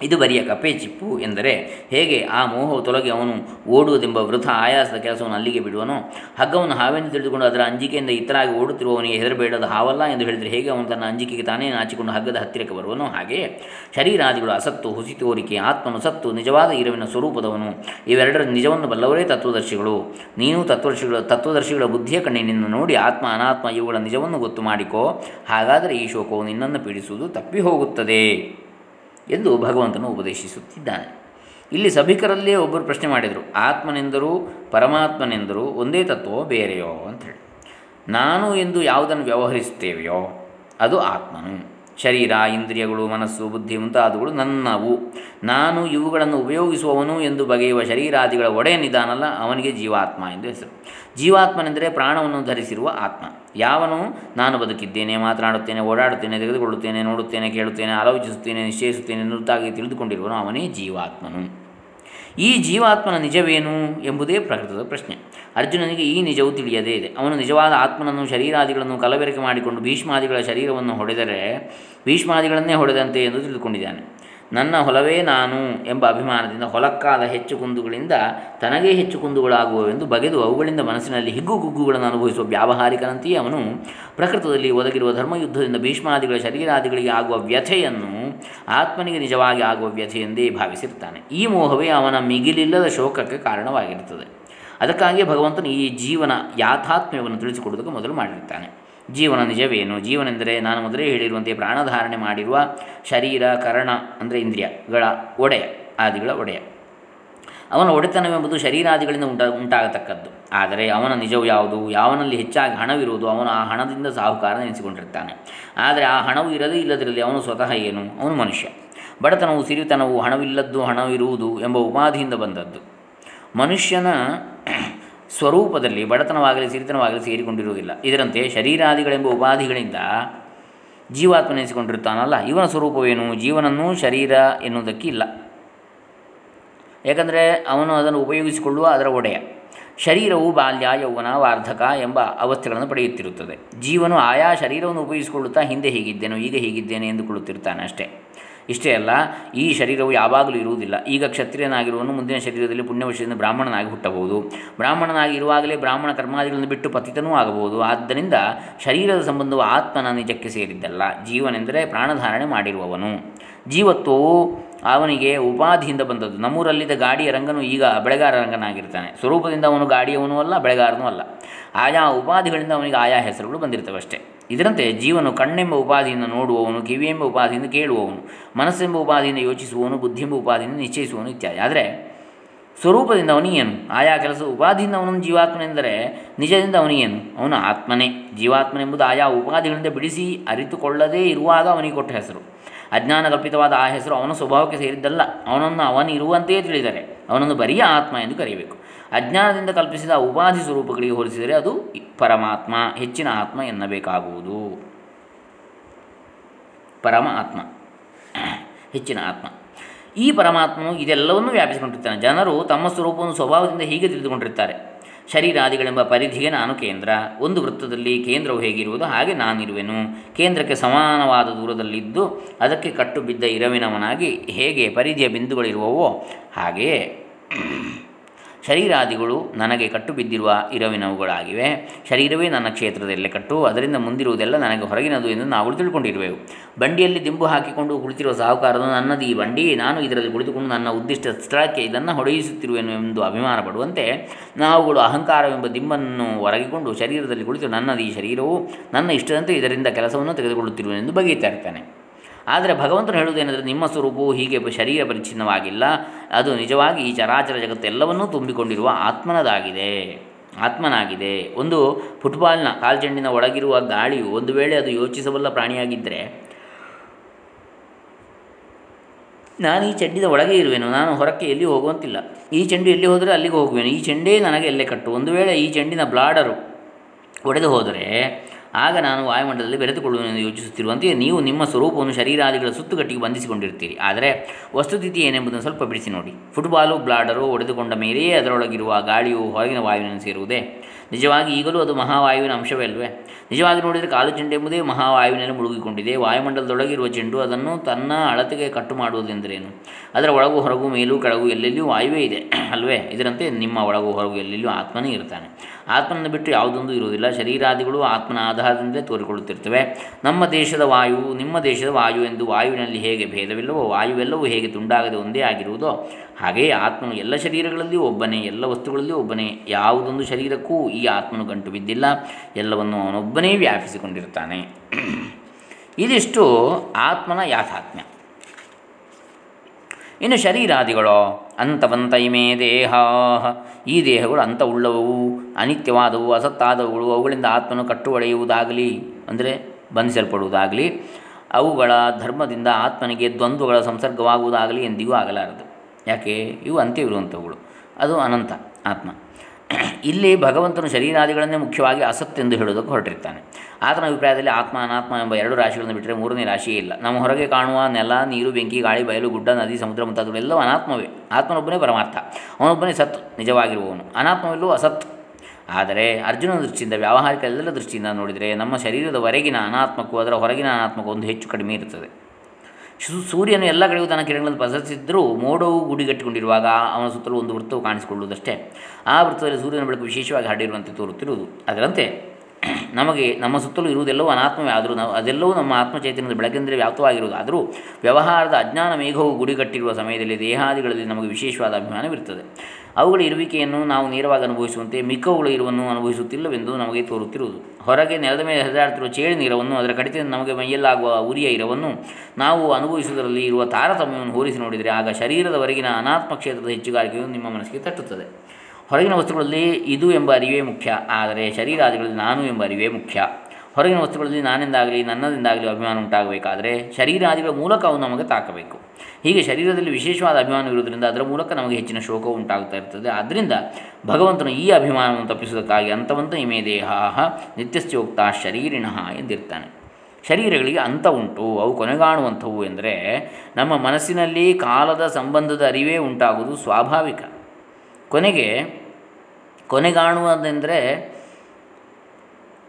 ಇದು ಬರಿಯ ಕಪೆ ಚಿಪ್ಪು ಎಂದರೆ ಹೇಗೆ ಆ ಮೋಹವು ತೊಲಗಿ ಅವನು ಓಡುವುದೆಂಬ ವೃಥ ಆಯಾಸದ ಕೆಲಸವನ್ನು ಅಲ್ಲಿಗೆ ಬಿಡುವನು. ಹಗ್ಗವನ್ನು ಹಾವೆಂದು ತಿಳಿದುಕೊಂಡು ಅದರ ಅಂಜಿಕೆಯಿಂದ ಇತರಾಗಿ ಓಡುತ್ತಿರುವವನಿಗೆ ಹೆದರಬೇಡದ ಹಾವಲ್ಲ ಎಂದು ಹೇಳಿದರೆ ಹೇಗೆ ಅವನು ತನ್ನ ಅಂಜಿಕೆಗೆ ತಾನೇ ನಾಚಿಕೊಂಡು ಹಗ್ಗದ ಹತ್ತಿರಕ್ಕೆ ಬರುವನು? ಹಾಗೆಯೇ ಶರೀರಾದಿಗಳು ಅಸತ್ತು, ಹುಸಿ ತೋರಿಕೆ, ಆತ್ಮನು ಸತ್ತು ನಿಜವಾದ ಇರುವಿನ ಸ್ವರೂಪದವನು, ಇವೆರಡರ ನಿಜವನ್ನು ಬಲ್ಲವರೇ ತತ್ವದರ್ಶಿಗಳು. ನೀನು ತತ್ವದರ್ಶಿಗಳ ತತ್ವದರ್ಶಿಗಳ ಬುದ್ಧಿಯ ಕಣ್ಣಿನಿಂದ ನೋಡಿ ಆತ್ಮ ಅನಾತ್ಮ ಇವುಗಳ ನಿಜವನ್ನು ಗೊತ್ತು ಮಾಡಿಕೋ. ಹಾಗಾದರೆ ಈ ಶೋಕವು ನಿನ್ನನ್ನು ಪೀಡಿಸುವುದು ತಪ್ಪಿ ಹೋಗುತ್ತದೆ ಎಂದು ಭಗವಂತನು ಉಪದೇಶಿಸುತ್ತಿದ್ದಾನೆ. ಇಲ್ಲಿ ಸಭಿಕರಲ್ಲೇ ಒಬ್ಬರು ಪ್ರಶ್ನೆ ಮಾಡಿದರು, ಆತ್ಮನೆಂದರೂ ಪರಮಾತ್ಮನೆಂದರೂ ಒಂದೇ ತತ್ವ ಬೇರೆಯೋ ಅಂಥೇಳಿ. ನಾನು ಎಂದು ಯಾವುದನ್ನು ವ್ಯವಹರಿಸುತ್ತೇವೆಯೋ ಅದು ಆತ್ಮನು. ಶರೀರ, ಇಂದ್ರಿಯಗಳು, ಮನಸ್ಸು, ಬುದ್ಧಿ ಮುಂತಾದವುಗಳು ನನ್ನವು. ನಾನು ಇವುಗಳನ್ನು ಉಪಯೋಗಿಸುವವನು ಎಂದು ಬಗೆಯುವ ಶರೀರಾದಿಗಳ ಒಡೆಯನಿದ್ದಾನಲ್ಲ, ಅವನಿಗೆ ಜೀವಾತ್ಮ ಎಂದು ಹೆಸರು. ಜೀವಾತ್ಮನೆಂದರೆ ಪ್ರಾಣವನ್ನು ಧರಿಸಿರುವ ಆತ್ಮ. ಯಾವನು ನಾನು ಬದುಕಿದ್ದೇನೆ, ಮಾತನಾಡುತ್ತೇನೆ, ಓಡಾಡುತ್ತೇನೆ, ತೆಗೆದುಕೊಳ್ಳುತ್ತೇನೆ, ನೋಡುತ್ತೇನೆ, ಕೇಳುತ್ತೇನೆ, ಆಲೋಚಿಸುತ್ತೇನೆ, ನಿಶ್ಚಯಿಸುತ್ತೇನೆ ಎನ್ನುತ್ತಾಗಿ ತಿಳಿದುಕೊಂಡಿರುವನು ಅವನೇ ಜೀವಾತ್ಮನು. ಈ ಜೀವಾತ್ಮನ ನಿಜವೇನು ಎಂಬುದೇ ಪ್ರಕೃತದ ಪ್ರಶ್ನೆ. ಅರ್ಜುನನಿಗೆ ಈ ನಿಜವು ತಿಳಿಯದೇ ಇದೆ. ಅವನು ನಿಜವಾದ ಆತ್ಮನನ್ನು ಶರೀರಾದಿಗಳನ್ನು ಕಲಬೆರಕೆ ಮಾಡಿಕೊಂಡು ಭೀಷ್ಮಾದಿಗಳ ಶರೀರವನ್ನು ಹೊಡೆದರೆ ಭೀಷ್ಮಾದಿಗಳನ್ನೇ ಹೊಡೆದಂತೆ ಎಂದು ತಿಳಿದುಕೊಂಡಿದ್ದಾನೆ. ನನ್ನ ಹೊಲವೇ ನಾನು ಎಂಬ ಅಭಿಮಾನದಿಂದ ಹೊಲಕ್ಕಾದ ಹೆಚ್ಚು ಕುಂದುಗಳಿಂದ ತನಗೇ ಹೆಚ್ಚು ಕುಂದುಗಳಾಗುವವೆಂದು ಬಗೆದು ಅವುಗಳಿಂದ ಮನಸ್ಸಿನಲ್ಲಿ ಹಿಗ್ಗು ಗುಗ್ಗುಗಳನ್ನು ಅನುಭವಿಸುವ ವ್ಯಾವಹಾರಿಕನಂತೆಯೇ ಅವನು ಪ್ರಕೃತದಲ್ಲಿ ಒದಗಿರುವ ಧರ್ಮಯುದ್ಧದಿಂದ ಭೀಷ್ಮಾದಿಗಳ ಶರೀರಾದಿಗಳಿಗೆ ಆಗುವ ವ್ಯಥೆಯನ್ನು ಆತ್ಮನಿಗೆ ನಿಜವಾಗಿ ಆಗುವ ವ್ಯಥೆಯೆಂದೇ ಭಾವಿಸಿರ್ತಾನೆ. ಈ ಮೋಹವೇ ಅವನ ಮಿಗಿಲಿಲ್ಲದ ಶೋಕಕ್ಕೆ ಕಾರಣವಾಗಿರುತ್ತದೆ. ಅದಕ್ಕಾಗಿಯೇ ಭಗವಂತನು ಈ ಜೀವನ ಯಾಥಾತ್ಮ್ಯವನ್ನು ತಿಳಿಸಿಕೊಡುವುದಕ್ಕೆ ಮೊದಲು ಮಾಡಿರ್ತಾನೆ. ಜೀವನ ನಿಜವೇನು? ಜೀವನೆಂದರೆ ನಾನು ಮೊದಲೇ ಹೇಳಿರುವಂತೆ ಪ್ರಾಣಧಾರಣೆ ಮಾಡಿರುವ ಶರೀರ, ಕರಣ ಅಂದರೆ ಇಂದ್ರಿಯಗಳ ಒಡೆಯ, ಆದಿಗಳ ಒಡೆಯ. ಅವನ ಒಡೆತನವೆಂಬುದು ಶರೀರಾದಿಗಳಿಂದ ಉಂಟಾ ಉಂಟಾಗತಕ್ಕದ್ದು. ಆದರೆ ಅವನ ನಿಜವು ಯಾವುದು? ಯಾವನಲ್ಲಿ ಹೆಚ್ಚಾಗಿ ಹಣವಿರುವುದು ಅವನು ಆ ಹಣದಿಂದ ಸಾಹುಕಾರ ನೆನೆಸಿಕೊಂಡಿರ್ತಾನೆ. ಆದರೆ ಆ ಹಣವು ಇರದೇ ಇಲ್ಲದಿರಲಿ ಅವನು ಸ್ವತಃ ಏನು? ಅವನು ಮನುಷ್ಯ. ಬಡತನವು, ಸಿರಿತನವು ಹಣವಿಲ್ಲದ್ದು ಹಣವಿರುವುದು ಎಂಬ ಉಪಾಧಿಯಿಂದ ಬಂದದ್ದು. ಮನುಷ್ಯನ ಸ್ವರೂಪದಲ್ಲಿ ಬಡತನವಾಗಲಿ ಸಿರಿತನವಾಗಲಿ ಸೇರಿಕೊಂಡಿರುವುದಿಲ್ಲ. ಇದರಂತೆ ಶರೀರಾದಿಗಳೆಂಬ ಉಪಾಧಿಗಳಿಂದ ಜೀವಾತ್ಮ ನೆನೆಸಿಕೊಂಡಿರ್ತಾನಲ್ಲ, ಇವನ ಸ್ವರೂಪವೇನು? ಜೀವನನ್ನು ಶರೀರ ಎನ್ನುವುದಕ್ಕಿಲ್ಲ, ಯಾಕಂದರೆ ಅವನು ಅದನ್ನು ಉಪಯೋಗಿಸಿಕೊಳ್ಳುವ ಅದರ ಒಡೆಯ. ಶರೀರವು ಬಾಲ್ಯ, ಯೌವನ, ವಾರ್ಧಕ ಎಂಬ ಅವಸ್ಥೆಗಳನ್ನು ಪಡೆಯುತ್ತಿರುತ್ತದೆ. ಜೀವನು ಆಯಾ ಶರೀರವನ್ನು ಉಪಯೋಗಿಸಿಕೊಳ್ಳುತ್ತಾ ಹಿಂದೆ ಹೀಗಿದ್ದೇನು, ಈಗ ಹೀಗಿದ್ದೇನೆ ಎಂದುಕೊಳ್ಳುತ್ತಿರ್ತಾನೆ ಅಷ್ಟೇ. ಇಷ್ಟೇ ಅಲ್ಲ, ಈ ಶರೀರವು ಯಾವಾಗಲೂ ಇರುವುದಿಲ್ಲ. ಈಗ ಕ್ಷತ್ರಿಯನಾಗಿರುವನು ಮುಂದಿನ ಶರೀರದಲ್ಲಿ ಪುಣ್ಯವಶದಿಂದ ಬ್ರಾಹ್ಮಣನಾಗಿ ಹುಟ್ಟಬಹುದು. ಬ್ರಾಹ್ಮಣನಾಗಿ ಇರುವಾಗಲೇ ಬ್ರಾಹ್ಮಣ ಕರ್ಮಾದಿಗಳನ್ನು ಬಿಟ್ಟು ಪತಿತನೂ ಆಗಬಹುದು. ಆದ್ದರಿಂದ ಶರೀರದ ಸಂಬಂಧವು ಆತ್ಮನ ನಿಜಕ್ಕೆ ಸೇರಿದ್ದಲ್ಲ. ಜೀವನೆಂದರೆ ಪ್ರಾಣಧಾರಣೆ ಮಾಡಿರುವವನು. ಜೀವತ್ವವು ಅವನಿಗೆ ಉಪಾಧಿಯಿಂದ ಬಂದದ್ದು. ನಮ್ಮೂರಲ್ಲಿದ್ದ ಗಾಡಿಯ ರಂಗನು ಈಗ ಬೆಳೆಗಾರ ರಂಗನಾಗಿರ್ತಾನೆ. ಸ್ವರೂಪದಿಂದ ಅವನು ಗಾಡಿಯವನೂ ಅಲ್ಲ, ಬೆಳೆಗಾರನೂ ಅಲ್ಲ. ಆಯಾ ಉಪಾಧಿಗಳಿಂದ ಅವನಿಗೆ ಆಯಾ ಹೆಸರುಗಳು ಬಂದಿರ್ತವೆ ಅಷ್ಟೇ. ಇದರಂತೆ ಜೀವನು ಕಣ್ಣೆಂಬ ಉಪಾಧಿಯಿಂದ ನೋಡುವವನು, ಕಿವಿಯೆಂಬ ಉಪಾಧಿಯಿಂದ ಕೇಳುವವನು, ಮನಸ್ಸೆಂಬ ಉಪಾಧಿಯಿಂದ ಯೋಚಿಸುವವನು, ಬುದ್ಧಿಯೆಂಬ ಉಪಾಧಿಯಿಂದ ನಿಶ್ಚಯಿಸುವವನು ಇತ್ಯಾದಿ. ಆದರೆ ಸ್ವರೂಪದಿಂದ ಅವನಿಗೇನು? ಆಯಾ ಕೆಲಸ ಉಪಾಧಿಯಿಂದ ಅವನನ್ನು ಜೀವಾತ್ಮನೆಂದರೆ ನಿಜದಿಂದ ಅವನಿಗೇನು? ಅವನು ಆತ್ಮನೇ. ಜೀವಾತ್ಮನೆಂಬುದು ಆಯಾ ಉಪಾಧಿಗಳಿಂದ ಬಿಡಿಸಿ ಅರಿತುಕೊಳ್ಳದೇ ಇರುವಾಗ ಅವನಿಗೆ ಕೊಟ್ಟ ಹೆಸರು. ಅಜ್ಞಾನ ಕಲ್ಪಿತವಾದ ಆ ಹೆಸರು ಅವನ ಸ್ವಭಾವಕ್ಕೆ ಸೇರಿದ್ದಲ್ಲ. ಅವನನ್ನು ಅವನಿರುವಂತೆಯೇ ತಿಳಿದರೆ ಅವನನ್ನು ಬರಿಯ ಆತ್ಮ ಎಂದು ಕರೆಯಬೇಕು. ಅಜ್ಞಾನದಿಂದ ಕಲ್ಪಿಸಿದ ಉಪಾಧಿ ಸ್ವರೂಪಗಳಿಗೆ ಹೋಲಿಸಿದರೆ ಅದು ಪರಮಾತ್ಮ, ಹೆಚ್ಚಿನ ಆತ್ಮ ಎನ್ನಬೇಕಾಗುವುದು. ಪರಮ ಆತ್ಮ, ಹೆಚ್ಚಿನ ಆತ್ಮ. ಈ ಪರಮಾತ್ಮನು ಇದೆಲ್ಲವನ್ನೂ ವ್ಯಾಪಿಸಿಕೊಂಡಿರ್ತಾನೆ. ಜನರು ತಮ್ಮ ಸ್ವರೂಪವನ್ನು ಸ್ವಭಾವದಿಂದ ಹೀಗೆ ತಿಳಿದುಕೊಂಡಿರ್ತಾರೆ. ಶರೀರಾದಿಗಳೆಂಬ ಪರಿಧಿಗೆ ನಾನು ಕೇಂದ್ರ. ಒಂದು ವೃತ್ತದಲ್ಲಿ ಕೇಂದ್ರವು ಹೇಗಿರುವುದು ಹಾಗೆ ನಾನಿರುವೆನು. ಕೇಂದ್ರಕ್ಕೆ ಸಮಾನವಾದ ದೂರದಲ್ಲಿದ್ದು ಅದಕ್ಕೆ ಕಟ್ಟು ಬಿದ್ದ ಇರವಿನವನಾಗಿ ಹೇಗೆ ಪರಿಧಿಯ ಬಿಂದುಗಳಿರುವವೋ ಹಾಗೆಯೇ ಶರೀರಾದಿಗಳು ನನಗೆ ಕಟ್ಟು ಬಿದ್ದಿರುವ ಇರವಿನವುಗಳಾಗಿವೆ. ಶರೀರವೇ ನನ್ನ ಕ್ಷೇತ್ರದಲ್ಲೇ ಕಟ್ಟು, ಅದರಿಂದ ಮುಂದಿರುವುದೆಲ್ಲ ನನಗೆ ಹೊರಗಿನದು ಎಂದು ನಾವು ತಿಳ್ಕೊಂಡಿರುವೆವು. ಬಂಡಿಯಲ್ಲಿ ದಿಂಬು ಹಾಕಿಕೊಂಡು ಕುಳಿತಿರುವ ಸಾಹುಕಾರನು ನನ್ನದು ಈ ಬಂಡಿ, ನಾನು ಇದರಲ್ಲಿ ಕುಳಿತುಕೊಂಡು ನನ್ನ ಉದ್ದಿಷ್ಟ ಸ್ಥಳಕ್ಕೆ ಇದನ್ನು ಹೊಡೆಯಿಸುತ್ತಿರುವೆನು ಎಂದು ಅಭಿಮಾನ ಪಡುವಂತೆ ನಾವುಗಳು ಅಹಂಕಾರವೆಂಬ ದಿಂಬನ್ನು ಹೊರಗಿಕೊಂಡು ಶರೀರದಲ್ಲಿ ಕುಳಿತು ನನ್ನದು ಈ ಶರೀರವು, ನನ್ನ ಇಷ್ಟದಂತೆ ಇದರಿಂದ ಕೆಲಸವನ್ನು ತೆಗೆದುಕೊಳ್ಳುತ್ತಿರುವೆನೆಂದು ಬಗೆಯುತ್ತಾ ಇರ್ತಾನೆ. ಆದರೆ ಭಗವಂತನು ಹೇಳುವುದೇನೆಂದರೆ, ನಿಮ್ಮ ಸ್ವರೂಪವು ಹೀಗೆ ಶರೀರ ಪರಿಚ್ಛಿನ್ನವಾಗಿಲ್ಲ. ಅದು ನಿಜವಾಗಿ ಈ ಚರಾಚರ ಜಗತ್ತೆಲ್ಲವನ್ನೂ ತುಂಬಿಕೊಂಡಿರುವ ಆತ್ಮನದಾಗಿದೆ, ಆತ್ಮನಾಗಿದೆ. ಒಂದು ಫುಟ್ಬಾಲ್ನ ಕಾಲ್ಚೆಂಡಿನ ಒಳಗಿರುವ ಗಾಳಿಯು ಒಂದು ವೇಳೆ ಅದು ಯೋಚಿಸಬಲ್ಲ ಪ್ರಾಣಿಯಾಗಿದ್ದರೆ, ನಾನು ಈ ಚೆಂಡಿನ ಒಳಗೆ ಇರುವೆನು, ನಾನು ಹೊರಕ್ಕೆ ಎಲ್ಲಿ ಹೋಗುವಂತಿಲ್ಲ, ಈ ಚೆಂಡು ಎಲ್ಲಿ ಹೋದರೆ ಅಲ್ಲಿಗೆ ಹೋಗುವೆನು, ಈ ಚೆಂಡೇ ನನಗೆ ಎಲ್ಲೇ ಕಟ್ಟು. ಒಂದು ವೇಳೆ ಈ ಚೆಂಡಿನ ಬ್ಲಾಡರು ಒಡೆದು ಹೋದರೆ ಆಗ ನಾನು ವಾಯುಮಂಡಲದಲ್ಲಿ ಬೆರೆತುಕೊಳ್ಳುವುದನ್ನು ಯೋಚಿಸುತ್ತಿರುವಂತೆಯೇ ನೀವು ನಿಮ್ಮ ಸ್ವರೂಪವನ್ನು ಶರೀರಾದಿಗಳ ಸುತ್ತುಗಟ್ಟಿಗೆ ಬಂಧಿಸಿಕೊಂಡಿರ್ತೀರಿ. ಆದರೆ ವಸ್ತುಸ್ಥಿತಿ ಏನೆಂಬುದನ್ನು ಸ್ವಲ್ಪ ಬಿಡಿಸಿ ನೋಡಿ. ಫುಟ್ಬಾಲು ಬ್ಲಾಡರು ಒಡೆದುಕೊಂಡ ಮೇಲೆಯೇ ಅದರೊಳಗಿರುವ ಗಾಳಿಯು ಹೊರಗಿನ ವಾಯುವಿನ ಸೇರುವುದೇ? ನಿಜವಾಗಿ ಈಗಲೂ ಅದು ಮಹಾವಾಯುವಿನ ಅಂಶವೇ ಅಲ್ವೇ? ನಿಜವಾಗಿ ನೋಡಿದರೆ ಕಾಲು ಚೆಂಡು ಎಂಬುದೇ ಮಹಾವಾಯುವಿನಲ್ಲಿ ಮುಳುಗಿಕೊಂಡಿದೆ. ವಾಯುಮಂಡಲದೊಳಗಿರುವ ಚೆಂಡು ಅದನ್ನು ತನ್ನ ಅಳತೆಗೆ ಕಟ್ಟು ಮಾಡುವುದೆಂದರೇನು? ಅದರ ಒಳಗೂ ಹೊರಗೂ ಮೇಲೂ ಕೆಳಗೂ ಎಲ್ಲೆಲ್ಲಿಯೂ ವಾಯುವೇ ಇದೆ ಅಲ್ವೇ? ಇದರಂತೆ ನಿಮ್ಮ ಒಳಗೂ ಹೊರಗೂ ಎಲ್ಲೆಲ್ಲಿಯೂ ಆತ್ಮನೇ ಇರ್ತಾನೆ. ಆತ್ಮನ ಬಿಟ್ಟು ಯಾವುದೊಂದು ಇರುವುದಿಲ್ಲ. ಶರೀರಾದಿಗಳು ಆತ್ಮನ ಆಧಾರದಿಂದಲೇ ತೋರಿಕೊಳ್ಳುತ್ತಿರ್ತವೆ. ನಮ್ಮ ದೇಶದ ವಾಯು ನಿಮ್ಮ ದೇಶದ ವಾಯು ಎಂದು ವಾಯುವಿನಲ್ಲಿ ಹೇಗೆ ಭೇದವಿಲ್ಲವೋ, ವಾಯುವೆಲ್ಲವೂ ಹೇಗೆ ತುಂಡಾಗದೆ ಒಂದೇ ಆಗಿರುವುದೋ, ಹಾಗೆಯೇ ಆತ್ಮನು ಎಲ್ಲ ಶರೀರಗಳಲ್ಲಿಯೂ ಒಬ್ಬನೇ, ಎಲ್ಲ ವಸ್ತುಗಳಲ್ಲಿಯೂ ಒಬ್ಬನೇ. ಯಾವುದೊಂದು ಶರೀರಕ್ಕೂ ಈ ಆತ್ಮನು ಗಂಟು ಬಿದ್ದಿಲ್ಲ. ಎಲ್ಲವನ್ನು ಅವನೊಬ್ಬನೇ ವ್ಯಾಪಿಸಿಕೊಂಡಿರ್ತಾನೆ. ಇದಿಷ್ಟು ಆತ್ಮನ ಯಾಥಾತ್ಮ್ಯ. ಇನ್ನು ಶರೀರಾದಿಗಳೋ ಅಂತವಂತ ಇಮೇ ದೇಹ, ಈ ದೇಹಗಳು ಅಂತವುಳ್ಳವು, ಅನಿತ್ಯವಾದವು, ಅಸತ್ತಾದವುಗಳು. ಅವುಗಳಿಂದ ಆತ್ಮನು ಕಟ್ಟು ಒಡೆಯುವುದಾಗಲಿ ಅಂದರೆ ಬಂಧಿಸಲ್ಪಡುವುದಾಗಲಿ, ಅವುಗಳ ಧರ್ಮದಿಂದ ಆತ್ಮನಿಗೆ ದ್ವಂದ್ವಗಳ ಸಂಸರ್ಗವಾಗುವುದಾಗಲಿ ಎಂದಿಗೂ ಆಗಲಾರದು. ಯಾಕೆ? ಇವು ಅಂತ್ಯವಿರುವಂಥವುಗಳು, ಅದು ಅನಂತ ಆತ್ಮ. ಇಲ್ಲಿ ಭಗವಂತನು ಶರೀರಾದಿಗಳನ್ನೇ ಮುಖ್ಯವಾಗಿ ಅಸತ್ತೆಂದು ಹೇಳುವುದಕ್ಕೆ ಹೊರಟಿರ್ತಾನೆ. ಆತನ ಅಭಿಪ್ರಾಯದಲ್ಲಿ ಆತ್ಮ ಅನಾತ್ಮ ಎಂಬ ಎರಡು ರಾಶಿಗಳನ್ನು ಬಿಟ್ಟರೆ ಮೂರನೇ ರಾಶಿಯೇ ಇಲ್ಲ. ನಮ್ಮ ಹೊರಗೆ ಕಾಣುವ ನೆಲ, ನೀರು, ಬೆಂಕಿ, ಗಾಳಿ, ಬಯಲು, ಗುಡ್ಡ, ನದಿ, ಸಮುದ್ರ ಮುಂತಾದವುಗಳೆಲ್ಲವೂ ಅನಾತ್ಮವೇ. ಆತ್ಮನೊಬ್ಬನೇ ಪರಮಾರ್ಥ, ಅವನೊಬ್ಬನೇ ಸತ್ ನಿಜವಾಗಿರುವವನು, ಅನಾತ್ಮವೆಲ್ಲವೂ ಅಸತ್. ಆದರೆ ಅರ್ಜುನನ ದೃಷ್ಟಿಯಿಂದ, ವ್ಯಾವಹಾರಿಕ ಎಲ್ಲರ ದೃಷ್ಟಿಯಿಂದ ನೋಡಿದರೆ ನಮ್ಮ ಶರೀರದವರೆಗಿನ ಅನಾತ್ಮಕ್ಕೂ ಅದರ ಹೊರಗಿನ ಅನಾತ್ಮಕ್ಕೂ ಒಂದು ಹೆಚ್ಚು ಕಡಿಮೆ ಇರುತ್ತದೆ. ಸೂರ್ಯನು ಎಲ್ಲ ಕಡೆಗೂ ತನ್ನ ಕಿರಣಗಳನ್ನು ಪಸರಿಸಿದ್ದರೂ ಮೋಡವು ಗುಡಿಗಟ್ಟಿಕೊಂಡಿರುವಾಗ ಅವನ ಸುತ್ತಲೂ ಒಂದು ವೃತ್ತವು ಕಾಣಿಸಿಕೊಳ್ಳುವುದಷ್ಟೇ. ಆ ವೃತ್ತದಲ್ಲಿ ಸೂರ್ಯನ ಬೆಳಕು ವಿಶೇಷವಾಗಿ ಹರಡಿರುವಂತೆ ತೋರುತ್ತಿರುವುದು. ಅದರಂತೆ ನಮಗೆ ನಮ್ಮ ಸುತ್ತಲೂ ಇರುವುದೆಲ್ಲವೂ ಅನಾತ್ಮವೇ. ಆದರೂ ನಾವು ಅದೆಲ್ಲವೂ ನಮ್ಮ ಆತ್ಮಚೈತನ್ಯದ ಬೆಳಕೆಂದರೆ ವ್ಯಾಪ್ತವಾಗಿರುವುದು. ಆದರೂ ವ್ಯವಹಾರದ ಅಜ್ಞಾನ ಮೇಘವು ಗುಡಿಗಟ್ಟಿರುವ ಸಮಯದಲ್ಲಿ ದೇಹಾದಿಗಳಲ್ಲಿ ನಮಗೆ ವಿಶೇಷವಾದ ಅಭಿಮಾನವಿರುತ್ತದೆ. ಅವುಗಳ ಇರುವಿಕೆಯನ್ನು ನಾವು ನೇರವಾಗಿ ಅನುಭವಿಸುವಂತೆ ಮಿಕ್ಕವುಗಳ ಇರುವನ್ನು ಅನುಭವಿಸುತ್ತಿಲ್ಲವೆಂದು ನಮಗೆ ತೋರುತ್ತಿರುವುದು. ಹೊರಗೆ ನೆಲದ ಮೇಲೆ ಹರಿದಾಡುತ್ತಿರುವ ಚೇಳಿ ನೀರವನ್ನು, ಅದರ ಕಡಿತದಿಂದ ನಮಗೆ ಮೈಯಲ್ಲಾಗುವ ಉರಿಯ ಇರವನ್ನು ನಾವು ಅನುಭವಿಸುವುದರಲ್ಲಿ ಇರುವ ತಾರತಮ್ಯವನ್ನು ಹೋಲಿಸಿ ನೋಡಿದರೆ ಆಗ ಶರೀರದವರೆಗಿನ ಅನಾತ್ಮ ಕ್ಷೇತ್ರದ ಹೆಚ್ಚುಗಾರಿಕೆಯು ನಿಮ್ಮ ಮನಸ್ಸಿಗೆ ತಟ್ಟುತ್ತದೆ. ಹೊರಗಿನ ವಸ್ತುಗಳಲ್ಲಿ ಇದು ಎಂಬ ಅರಿವೇ ಮುಖ್ಯ, ಆದರೆ ಶರೀರಾದಿಗಳಲ್ಲಿ ನಾನು ಎಂಬ ಅರಿವೇ ಮುಖ್ಯ. ಹೊರಗಿನ ವಸ್ತುಗಳಲ್ಲಿ ನಾನಿಂದಾಗಲಿ ನನ್ನದಿಂದಾಗಲಿ ಅಭಿಮಾನ ಉಂಟಾಗಬೇಕಾದರೆ ಶರೀರಾದಿಗಳ ಮೂಲಕ ಅವು ನಮಗೆ ತಾಕಬೇಕು. ಹೀಗೆ ಶರೀರದಲ್ಲಿ ವಿಶೇಷವಾದ ಅಭಿಮಾನವಿರುವುದರಿಂದ ಅದರ ಮೂಲಕ ನಮಗೆ ಹೆಚ್ಚಿನ ಶೋಕವು ಉಂಟಾಗ್ತಾ ಇರ್ತದೆ. ಆದ್ದರಿಂದ ಭಗವಂತನು ಈ ಅಭಿಮಾನವನ್ನು ತಪ್ಪಿಸುವುದಕ್ಕಾಗಿ ಅಂತವಂತ ಇಮೇ ದೇಹ ನಿತ್ಯಸ್ಥೋಕ್ತ ಶರೀರಿಣಃ ಎಂದಿರ್ತಾನೆ. ಶರೀರಗಳಿಗೆ ಅಂತ ಉಂಟು, ಅವು ಕೊನೆಗಾಣುವಂಥವು ಎಂದರೆ ನಮ್ಮ ಮನಸ್ಸಿನಲ್ಲಿ ಕಾಲದ ಸಂಬಂಧದ ಅರಿವೇ ಉಂಟಾಗುವುದು ಸ್ವಾಭಾವಿಕ. ಕೊನೆಗೆ ಕೊನೆಗಾಣುವುದೆಂದರೆ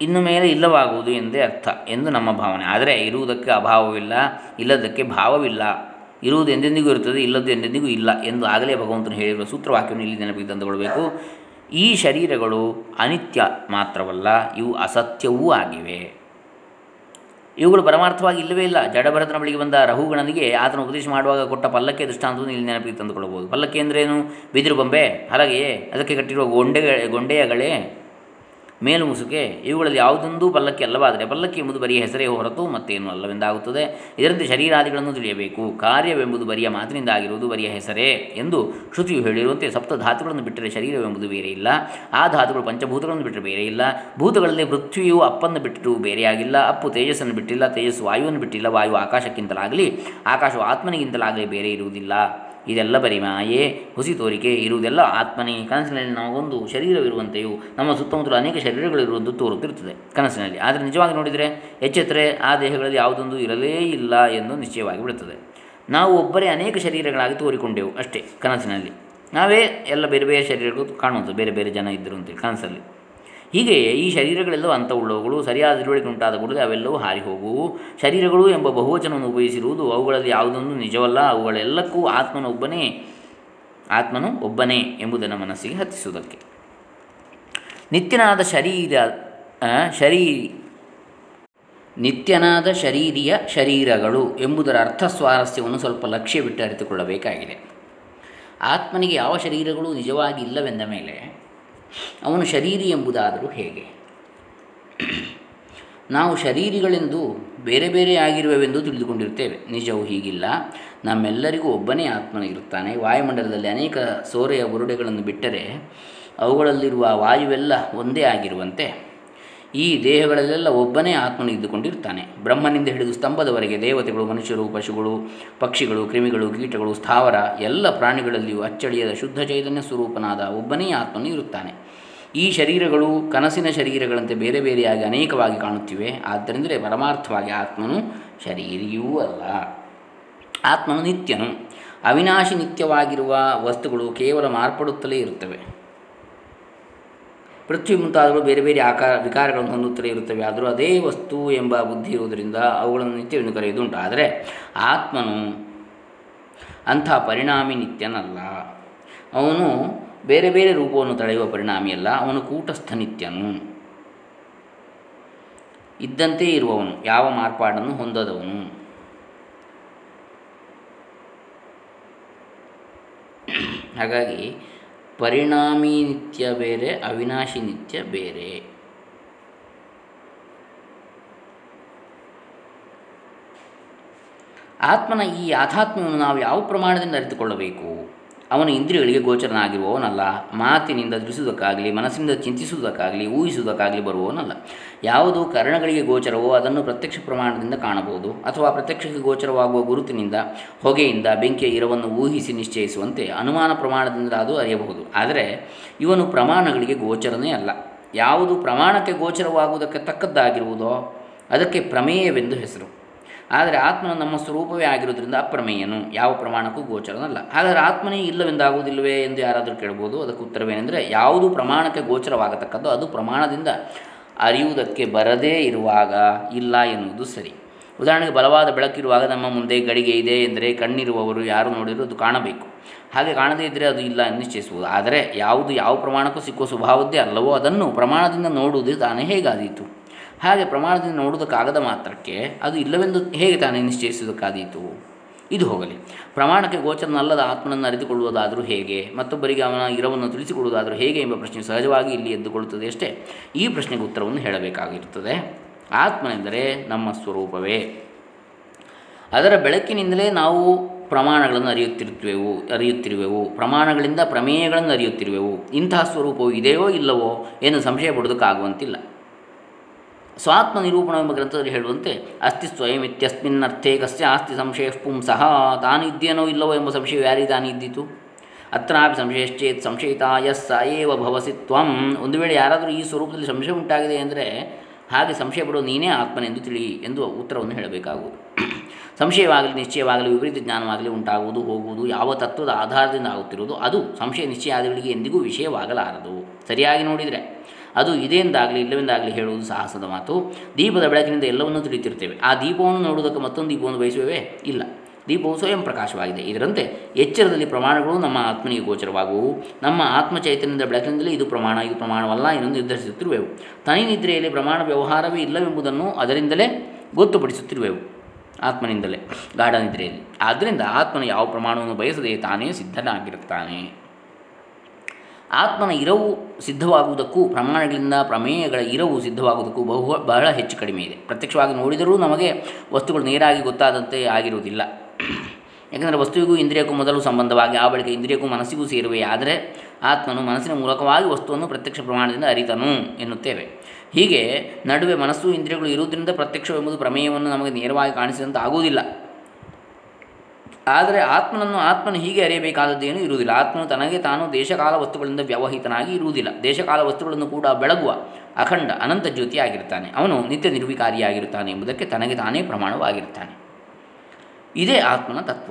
ಇನ್ನು ಮೇಲೆ ಇಲ್ಲವಾಗುವುದು ಎಂದೇ ಅರ್ಥ ಎಂದು ನಮ್ಮ ಭಾವನೆ. ಆದರೆ ಇರುವುದಕ್ಕೆ ಅಭಾವವಿಲ್ಲ, ಇಲ್ಲದಕ್ಕೆ ಭಾವವಿಲ್ಲ. ಇರುವುದು ಎಂದೆಂದಿಗೂ ಇರುತ್ತದೆ, ಇಲ್ಲದ್ದು ಎಂದೆಂದಿಗೂ ಇಲ್ಲ ಎಂದು ಆಗಲೇ ಭಗವಂತನು ಹೇಳಿರುವ ಸೂತ್ರವಾಕ್ಯವನ್ನು ಇಲ್ಲಿ ನೆನಪಿಗೆ ತಂದುಕೊಳ್ಬೇಕು. ಈ ಶರೀರಗಳು ಅನಿತ್ಯ ಮಾತ್ರವಲ್ಲ, ಇವು ಅಸತ್ಯವೂ ಆಗಿವೆ. ಇವುಗಳು ಪರಮಾರ್ಥವಾಗಿ ಇಲ್ಲವೇ ಇಲ್ಲ. ಜಡಭರತನ ಬಳಿಗೆ ಬಂದ ರಹುಗಣನಿಗೆ ಆತನ ಉಪದೇಶ ಮಾಡುವಾಗ ಕೊಟ್ಟ ಪಲ್ಲಕ್ಕೆ ದೃಷ್ಟಾಂತವನ್ನು ಇಲ್ಲಿ ನೆನಪಿಗೆ ತಂದುಕೊಳ್ಳಬಹುದು. ಪಲ್ಲಕ್ಕೆ ಅಂದ್ರೇನು? ಬಿದಿರು ಬೊಂಬೆ, ಹಲಗೆಯೇ, ಅದಕ್ಕೆ ಕಟ್ಟಿರುವ ಗೊಂಡೆ ಗೊಂಡೆಯಗಳೇ, ಮೇಲು ಮುಸುಕೆ, ಇವುಗಳಲ್ಲಿ ಯಾವುದೊಂದು ಪಲ್ಲಕ್ಕಿ ಅಲ್ಲವಾದರೆ ಪಲ್ಲಕ್ಕಿ ಎಂಬುದು ಬರಿಯ ಹೆಸರೇ ಹೊರತು ಮತ್ತೇನು ಅಲ್ಲವೆಂದಾಗುತ್ತದೆ. ಇದರಂತೆ ಶರೀರಾದಿಗಳನ್ನು ತಿಳಿಯಬೇಕು. ಕಾರ್ಯವೆಂಬುದು ಬರಿಯ ಮಾತಿನಿಂದ ಆಗಿರುವುದು ಬರಿಯ ಹೆಸರೇ ಎಂದು ಶ್ರುತಿಯು ಹೇಳಿರುವಂತೆ ಸಪ್ತ ಧಾತುಗಳನ್ನು ಬಿಟ್ಟರೆ ಶರೀರವೆಂಬುದು ಬೇರೆ ಇಲ್ಲ. ಆ ಧಾತುಗಳು ಪಂಚಭೂತಗಳನ್ನು ಬಿಟ್ಟರೆ ಬೇರೆ ಇಲ್ಲ. ಭೂತಗಳಲ್ಲಿ ಪೃಥ್ವಿಯು ಅಪ್ಪನ್ನು ಬಿಟ್ಟು ಬೇರೆಯಾಗಿಲ್ಲ, ಅಪ್ಪು ತೇಜಸ್ಸನ್ನು ಬಿಟ್ಟಿಲ್ಲ, ತೇಜಸ್ಸು ವಾಯುವನ್ನು ಬಿಟ್ಟಿಲ್ಲ, ವಾಯು ಆಕಾಶಕ್ಕಿಂತಲಾಗಲಿ ಆಕಾಶವು ಆತ್ಮನಿಗಿಂತಲಾಗಲಿ ಬೇರೆ ಇರುವುದಿಲ್ಲ. ಇದೆಲ್ಲ ಬರೀ ಮಾಯೆ, ಹುಸಿ ತೋರಿಕೆ. ಇರುವುದೆಲ್ಲ ಆತ್ಮನೇ. ಕನಸಿನಲ್ಲಿ ನಮಗೊಂದು ಶರೀರವಿರುವಂತೆಯೂ ನಮ್ಮ ಸುತ್ತಮುತ್ತಲು ಅನೇಕ ಶರೀರಗಳಿರುವಂತೂ ತೋರುತ್ತಿರುತ್ತದೆ ಕನಸಿನಲ್ಲಿ. ಆದರೆ ನಿಜವಾಗಿ ನೋಡಿದರೆ ಎಚ್ಚೆತ್ತರೆ ಆ ದೇಹಗಳಲ್ಲಿ ಯಾವುದೊಂದು ಇರಲೇ ಇಲ್ಲ ಎಂದು ನಿಶ್ಚಯವಾಗಿ ಬಿಡುತ್ತದೆ. ನಾವು ಒಬ್ಬರೇ ಅನೇಕ ಶರೀರಗಳಾಗಿ ತೋರಿಕೊಂಡೆವು ಅಷ್ಟೇ ಕನಸಿನಲ್ಲಿ. ನಾವೇ ಎಲ್ಲ ಬೇರೆ ಬೇರೆ ಶರೀರಗಳು ಕಾಣುವಂಥದ್ದು, ಬೇರೆ ಬೇರೆ ಜನ ಇದ್ದರು ಅಂತೇಳಿ ಕನಸಲ್ಲಿ. ಹೀಗೆಯೇ ಈ ಶರೀರಗಳೆಲ್ಲವೂ ಅಂಥವುಳ್ಳವುಗಳು, ಸರಿಯಾದ ತಿಳುವಳಿಕೆ ಉಂಟಾದ ಕೂಡಲೇ ಅವೆಲ್ಲವೂ ಹಾರಿ ಹೋಗುವು. ಶರೀರಗಳು ಎಂಬ ಬಹುವಚನವನ್ನು ಉಪಯೋಗಿಸಿರುವುದು ಅವುಗಳಲ್ಲಿ ಯಾವುದೊಂದು ನಿಜವಲ್ಲ, ಅವುಗಳೆಲ್ಲಕ್ಕೂ ಆತ್ಮನೊಬ್ಬನೇ ಆತ್ಮನು ಒಬ್ಬನೇ ಎಂಬುದನ್ನು ಮನಸ್ಸಿಗೆ ಹತ್ತಿಸುವುದಕ್ಕೆ. ನಿತ್ಯನಾದ ಶರೀರ ಶರೀ ನಿತ್ಯನಾದ ಶರೀರಿಯ ಶರೀರಗಳು ಎಂಬುದರ ಅರ್ಥ ಸ್ವಾರಸ್ಯವನ್ನು ಸ್ವಲ್ಪ ಲಕ್ಷ್ಯ ಬಿಟ್ಟು ಅರಿತುಕೊಳ್ಳಬೇಕಾಗಿದೆ. ಆತ್ಮನಿಗೆ ಯಾವ ಶರೀರಗಳು ನಿಜವಾಗಿ ಇಲ್ಲವೆಂದ ಮೇಲೆ ಅವನು ಶರೀರಿ ಎಂಬುದಾದರೂ ಹೇಗೆ? ನಾವು ಶರೀರಿಗಳೆಂದು ಬೇರೆ ಬೇರೆ ಆಗಿರುವೆವೆಂದು ತಿಳಿದುಕೊಂಡಿರ್ತೇವೆ. ನಿಜವೂ ಹೀಗಿಲ್ಲ. ನಮ್ಮೆಲ್ಲರಿಗೂ ಒಬ್ಬನೇ ಆತ್ಮನ ಇರುತ್ತಾನೆ. ವಾಯುಮಂಡಲದಲ್ಲಿ ಅನೇಕ ಸೋರೆಯ ಬುರುಡೆಗಳನ್ನು ಬಿಟ್ಟರೆ ಅವುಗಳಲ್ಲಿರುವ ವಾಯುವೆಲ್ಲ ಒಂದೇ ಆಗಿರುವಂತೆ ಈ ದೇಹಗಳಲ್ಲೆಲ್ಲ ಒಬ್ಬನೇ ಆತ್ಮನು ಇದ್ದುಕೊಂಡಿರ್ತಾನೆ. ಬ್ರಹ್ಮನಿಂದ ಹಿಡಿದು ಸ್ತಂಭದವರೆಗೆ ದೇವತೆಗಳು, ಮನುಷ್ಯರು, ಪಶುಗಳು, ಪಕ್ಷಿಗಳು, ಕ್ರಿಮಿಗಳು, ಕೀಟಗಳು, ಸ್ಥಾವರ ಎಲ್ಲ ಪ್ರಾಣಿಗಳಲ್ಲಿಯೂ ಅಚ್ಚಳಿಯದ ಶುದ್ಧ ಚೈತನ್ಯ ಸ್ವರೂಪನಾದ ಒಬ್ಬನೇ ಆತ್ಮನು ಇರುತ್ತಾನೆ. ಈ ಶರೀರಗಳು ಕನಸಿನ ಶರೀರಗಳಂತೆ ಬೇರೆ ಬೇರೆಯಾಗಿ ಅನೇಕವಾಗಿ ಕಾಣುತ್ತಿವೆ. ಆದ್ದರಿಂದಲೇ ಪರಮಾರ್ಥವಾಗಿ ಆತ್ಮನು ಶರೀರಿಯೂ ಅಲ್ಲ. ಆತ್ಮನು ನಿತ್ಯನು. ಅವಿನಾಶಿ ನಿತ್ಯವಾಗಿರುವ ವಸ್ತುಗಳು ಕೇವಲ ಮಾರ್ಪಡುತ್ತಲೇ ಇರುತ್ತವೆ. ಪೃಥ್ವಿ ಮುಂತಾದವು ಬೇರೆ ಬೇರೆ ಆಕಾರ ವಿಕಾರಗಳನ್ನು ಹೊಂದುತ್ತಲೇ ಇರುತ್ತವೆ. ಆದರೂ ಅದೇ ವಸ್ತು ಎಂಬ ಬುದ್ಧಿ ಇರುವುದರಿಂದ ಅವುಗಳನ್ನು ನಿತ್ಯವೆಂದು ಕರೆಯುವುದುಂಟು. ಆದರೆ ಆತ್ಮನು ಅಂಥ ಪರಿಣಾಮಿ ನಿತ್ಯನಲ್ಲ. ಅವನು ಬೇರೆ ಬೇರೆ ರೂಪವನ್ನು ತಳೆಯುವ ಪರಿಣಾಮಿಯಲ್ಲ. ಅವನು ಕೂಟಸ್ಥ ನಿತ್ಯನು, ಇದ್ದಂತೆ ಇರುವವನು, ಯಾವ ಮಾರ್ಪಾಡನ್ನು ಹೊಂದದವನು. ಹಾಗಾಗಿ ಪರಿಣಾಮಿ ನಿತ್ಯ ಬೇರೆ, ಅವಿನಾಶಿ ನಿತ್ಯ ಬೇರೆ. ಆತ್ಮನ ಈ ಆಧ್ಯಾತ್ಮವನ್ನು ನಾವು ಯಾವ ಪ್ರಮಾಣದಿಂದ ಅರಿತುಕೊಳ್ಳಬೇಕು? ಅವನ ಇಂದ್ರಿಯಗಳಿಗೆ ಗೋಚರನಾಗಿರುವವನಲ್ಲ. ಮಾತಿನಿಂದ ತಿಳಿಸುವುದಕ್ಕಾಗಲಿ, ಮನಸ್ಸಿನಿಂದ ಚಿಂತಿಸುವುದಕ್ಕಾಗಲಿ, ಊಹಿಸುವುದಕ್ಕಾಗಲಿ ಬರುವವನಲ್ಲ. ಯಾವುದು ಕರ್ಣಗಳಿಗೆ ಗೋಚರವೋ ಅದನ್ನು ಪ್ರತ್ಯಕ್ಷ ಪ್ರಮಾಣದಿಂದ ಕಾಣಬಹುದು. ಅಥವಾ ಪ್ರತ್ಯಕ್ಷಕ್ಕೆ ಗೋಚರವಾಗುವ ಗುರುತಿನಿಂದ, ಹೊಗೆಯಿಂದ, ಬೆಂಕಿಯ ಇರವನ್ನು ಊಹಿಸಿ ನಿಶ್ಚಯಿಸುವಂತೆ ಅನುಮಾನ ಪ್ರಮಾಣದಿಂದ ಅದು ಅರಿಯಬಹುದು. ಆದರೆ ಇವನು ಪ್ರಮಾಣಗಳಿಗೆ ಗೋಚರನೇ ಅಲ್ಲ. ಯಾವುದು ಪ್ರಮಾಣಕ್ಕೆ ಗೋಚರವಾಗುವುದಕ್ಕೆ ತಕ್ಕದ್ದಾಗಿರುವುದೋ ಅದಕ್ಕೆ ಪ್ರಮೇಯವೆಂದು ಹೆಸರು. ಆದರೆ ಆತ್ಮನು ನಮ್ಮ ಸ್ವರೂಪವೇ ಆಗಿರೋದ್ರಿಂದ ಅಪ್ರಮೇಯನು, ಯಾವ ಪ್ರಮಾಣಕ್ಕೂ ಗೋಚರನಲ್ಲ. ಹಾಗಾದರೆ ಆತ್ಮನೇ ಇಲ್ಲವೆಂದಾಗುವುದಿಲ್ಲವೇ ಎಂದು ಯಾರಾದರೂ ಕೇಳಬಹುದು. ಅದಕ್ಕೆ ಉತ್ತರವೇನೆಂದರೆ, ಯಾವುದು ಪ್ರಮಾಣಕ್ಕೆ ಗೋಚರವಾಗತಕ್ಕದ್ದು ಅದು ಪ್ರಮಾಣದಿಂದ ಅರಿಯುವುದಕ್ಕೆ ಬರದೇ ಇರುವಾಗ ಇಲ್ಲ ಎನ್ನುವುದು ಸರಿ. ಉದಾಹರಣೆಗೆ, ಬಲವಾದ ಬೆಳಕಿರುವಾಗ ನಮ್ಮ ಮುಂದೆ ಗಡಿಗೆ ಇದೆ ಎಂದರೆ ಕಣ್ಣಿರುವವರು ಯಾರು ನೋಡಿದರೂ ಅದು ಕಾಣಬೇಕು. ಹಾಗೆ ಕಾಣದೇ ಇದ್ದರೆ ಅದು ಇಲ್ಲ ಎಂದು ನಿಶ್ಚಯಿಸುವುದು. ಆದರೆ ಯಾವುದು ಯಾವ ಪ್ರಮಾಣಕ್ಕೂ ಸಿಕ್ಕುವ ಸ್ವಭಾವದ್ದೇ ಅಲ್ಲವೋ ಅದನ್ನು ಪ್ರಮಾಣದಿಂದ ನೋಡುವುದೇ ತಾನೇ ಹೇಗಾದೀತು? ಹಾಗೆ ಪ್ರಮಾಣದಿಂದ ನೋಡುವುದಕ್ಕಾಗದ ಮಾತ್ರಕ್ಕೆ ಅದು ಇಲ್ಲವೆಂದು ಹೇಗೆ ತಾನೇ ನಿಶ್ಚಯಿಸುವುದಕ್ಕಾದೀತು? ಇದು ಹೋಗಲಿ. ಪ್ರಮಾಣಕ್ಕೆ ಗೋಚರನಲ್ಲದ ಆತ್ಮನನ್ನು ಅರಿತುಕೊಳ್ಳುವುದಾದರೂ ಹೇಗೆ, ಮತ್ತೊಬ್ಬರಿಗೆ ಅವನ ಇರವನ್ನು ತಿಳಿಸಿಕೊಡುವುದಾದರೂ ಹೇಗೆ ಎಂಬ ಪ್ರಶ್ನೆ ಸಹಜವಾಗಿ ಇಲ್ಲಿ ಎದ್ದುಕೊಳ್ಳುತ್ತದೆ ಅಷ್ಟೇ. ಈ ಪ್ರಶ್ನೆಗೆ ಉತ್ತರವನ್ನು ಹೇಳಬೇಕಾಗಿರುತ್ತದೆ. ಆತ್ಮನೆಂದರೆ ನಮ್ಮ ಸ್ವರೂಪವೇ. ಅದರ ಬೆಳಕಿನಿಂದಲೇ ನಾವು ಪ್ರಮಾಣಗಳನ್ನು ಅರಿಯುತ್ತಿರುತ್ತೇವೆ ಅರಿಯುತ್ತಿರುವೆವು ಪ್ರಮಾಣಗಳಿಂದ ಪ್ರಮೇಯಗಳನ್ನು ಅರಿಯುತ್ತಿರುವೆವು. ಇಂತಹ ಸ್ವರೂಪವು ಇದೆಯೋ ಇಲ್ಲವೋ ಎಂದು ಸಂಶಯ ಪಡೋದಕ್ಕಾಗುವಂತಿಲ್ಲ. ಸ್ವಾತ್ಮ ನಿರೂಪಣವೆಂಬ ಗ್ರಂಥದಲ್ಲಿ ಹೇಳುವಂತೆ, ಅಸ್ತಿ ಸ್ವಯಂ ಇತ್ಯಸ್ಮಿನ್ನರ್ಥೇ ಕಸ್ಯ ಆಸ್ತಿ ಸಂಶಯ ಪುಂಸಃ. ತಾನು ಇದ್ದೇನೋ ಇಲ್ಲವೋ ಎಂಬ ಸಂಶಯ ಯಾರಿಗೆ ತಾನಿದ್ದಿತು? ಅತ್ರಾಪಿ ಸಂಶಯಶ್ಚೇತ್ ಸಂಶಯಿತ ಯಸ್ಸ ಏವ ಭವಸಿ ತ್ವಂ. ಒಂದು ವೇಳೆ ಯಾರಾದರೂ ಈ ಸ್ವರೂಪದಲ್ಲಿ ಸಂಶಯ ಉಂಟಾಗಿದೆ ಅಂದರೆ ಹಾಗೆ ಸಂಶಯ ಪಡುವ ನೀನೇ ಆತ್ಮನೆಂದು ತಿಳಿ ಎಂದು ಉತ್ತರವನ್ನು ಹೇಳಬೇಕಾಗುವುದು. ಸಂಶಯವಾಗಲಿ ನಿಶ್ಚಯವಾಗಲಿ ವಿಪರೀತ ಜ್ಞಾನವಾಗಲಿ ಉಂಟಾಗುವುದು ಹೋಗುವುದು ಯಾವ ತತ್ವದ ಆಧಾರದಿಂದ ಆಗುತ್ತಿರುವುದು ಅದು ಸಂಶಯ ನಿಶ್ಚಯಾದಿಗಳಿಗೆ ಎಂದಿಗೂ ವಿಷಯವಾಗಲಾರದು. ಸರಿಯಾಗಿ ನೋಡಿದರೆ ಅದು ಇದೆಂದಾಗಲಿ ಇಲ್ಲವೆಂದಾಗಲಿ ಹೇಳುವುದು ಸಾಹಸದ ಮಾತು. ದೀಪದ ಬೆಳಕಿನಿಂದ ಎಲ್ಲವನ್ನೂ ತಿಳಿತಿರ್ತೇವೆ. ಆ ದೀಪವನ್ನು ನೋಡುವುದಕ್ಕೆ ಮತ್ತೊಂದು ದೀಪವನ್ನು ಬಯಸುವವೇ ಇಲ್ಲ. ದೀಪವು ಸ್ವಯಂ ಪ್ರಕಾಶವಾಗಿದೆ. ಇದರಂತೆ ಎಚ್ಚರದಲ್ಲಿ ಪ್ರಮಾಣಗಳು ನಮ್ಮ ಆತ್ಮನಿಗೆ ಗೋಚರವಾಗುವು. ನಮ್ಮ ಆತ್ಮ ಚೈತನ್ಯದ ಬೆಳಕಿನಿಂದಲೇ ಇದು ಪ್ರಮಾಣ, ಇದು ಪ್ರಮಾಣವಲ್ಲ ಎಂದು ನಿರ್ಧರಿಸುತ್ತಿರುವೆವು. ತನಿ ನಿದ್ರೆಯಲ್ಲಿ ಪ್ರಮಾಣ ವ್ಯವಹಾರವೇ ಇಲ್ಲವೆಂಬುದನ್ನು ಅದರಿಂದಲೇ ಗೊತ್ತುಪಡಿಸುತ್ತಿರುವೆವು, ಆತ್ಮನಿಂದಲೇ, ಗಾಢ ನಿದ್ರೆಯಲ್ಲಿ. ಆದ್ದರಿಂದ ಆತ್ಮನ ಯಾವ ಪ್ರಮಾಣವನ್ನು ಬಯಸದೆ ತಾನೇ ಸಿದ್ಧನಾಗಿರುತ್ತಾನೆ. ಆತ್ಮನ ಇರವು ಸಿದ್ಧವಾಗುವುದಕ್ಕೂ ಪ್ರಮಾಣಗಳಿಂದ ಪ್ರಮೇಯಗಳ ಇರವು ಸಿದ್ಧವಾಗುವುದಕ್ಕೂ ಬಹು ಬಹಳ ಹೆಚ್ಚು ಕಡಿಮೆ ಇದೆ. ಪ್ರತ್ಯಕ್ಷವಾಗಿ ನೋಡಿದರೂ ನಮಗೆ ವಸ್ತುಗಳು ನೇರಾಗಿ ಗೊತ್ತಾದಂತೆ ಆಗಿರುವುದಿಲ್ಲ. ಯಾಕೆಂದರೆ ವಸ್ತುವಿಗೂ ಇಂದ್ರಿಯಕ್ಕೂ ಮೊದಲು ಸಂಬಂಧವಾಗಿ ಆ ಬಳಿಕ ಇಂದ್ರಿಯಕ್ಕೂ ಮನಸ್ಸಿಗೂ ಸೇರುವೆ. ಆದರೆ ಆತ್ಮನು ಮನಸ್ಸಿನ ಮೂಲಕವಾಗಿ ವಸ್ತುವನ್ನು ಪ್ರತ್ಯಕ್ಷ ಪ್ರಮಾಣದಿಂದ ಅರಿತನು ಎನ್ನುತ್ತೇವೆ. ಹೀಗೆ ನಡುವೆ ಮನಸ್ಸು ಇಂದ್ರಿಯಗಳು ಇರುವುದರಿಂದ ಪ್ರತ್ಯಕ್ಷವೆಂಬುದು ಪ್ರಮೇಯವನ್ನು ನಮಗೆ ನೇರವಾಗಿ ಕಾಣಿಸಿದಂತೆ ಆಗುವುದಿಲ್ಲ. ಆದರೆ ಆತ್ಮನನ್ನು ಆತ್ಮನು ಹೀಗೆ ಅರಿಯಬೇಕಾದದ್ದೇನೂ ಇರುವುದಿಲ್ಲ. ಆತ್ಮನು ತನಗೆ ತಾನು ದೇಶಕಾಲ ವಸ್ತುಗಳಿಂದ ವ್ಯವಹಿತನಾಗಿ ಇರುವುದಿಲ್ಲ. ದೇಶಕಾಲ ವಸ್ತುಗಳನ್ನು ಕೂಡ ಬೆಳಗುವ ಅಖಂಡ ಅನಂತ ಜ್ಯೋತಿಯಾಗಿರುತ್ತಾನೆ. ಅವನು ನಿತ್ಯ ನಿರ್ವಿಕಾರಿಯಾಗಿರುತ್ತಾನೆ ಎಂಬುದಕ್ಕೆ ತನಗೆ ತಾನೇ ಪ್ರಮಾಣವಾಗಿರುತ್ತಾನೆ. ಇದೇ ಆತ್ಮನ ತತ್ವ.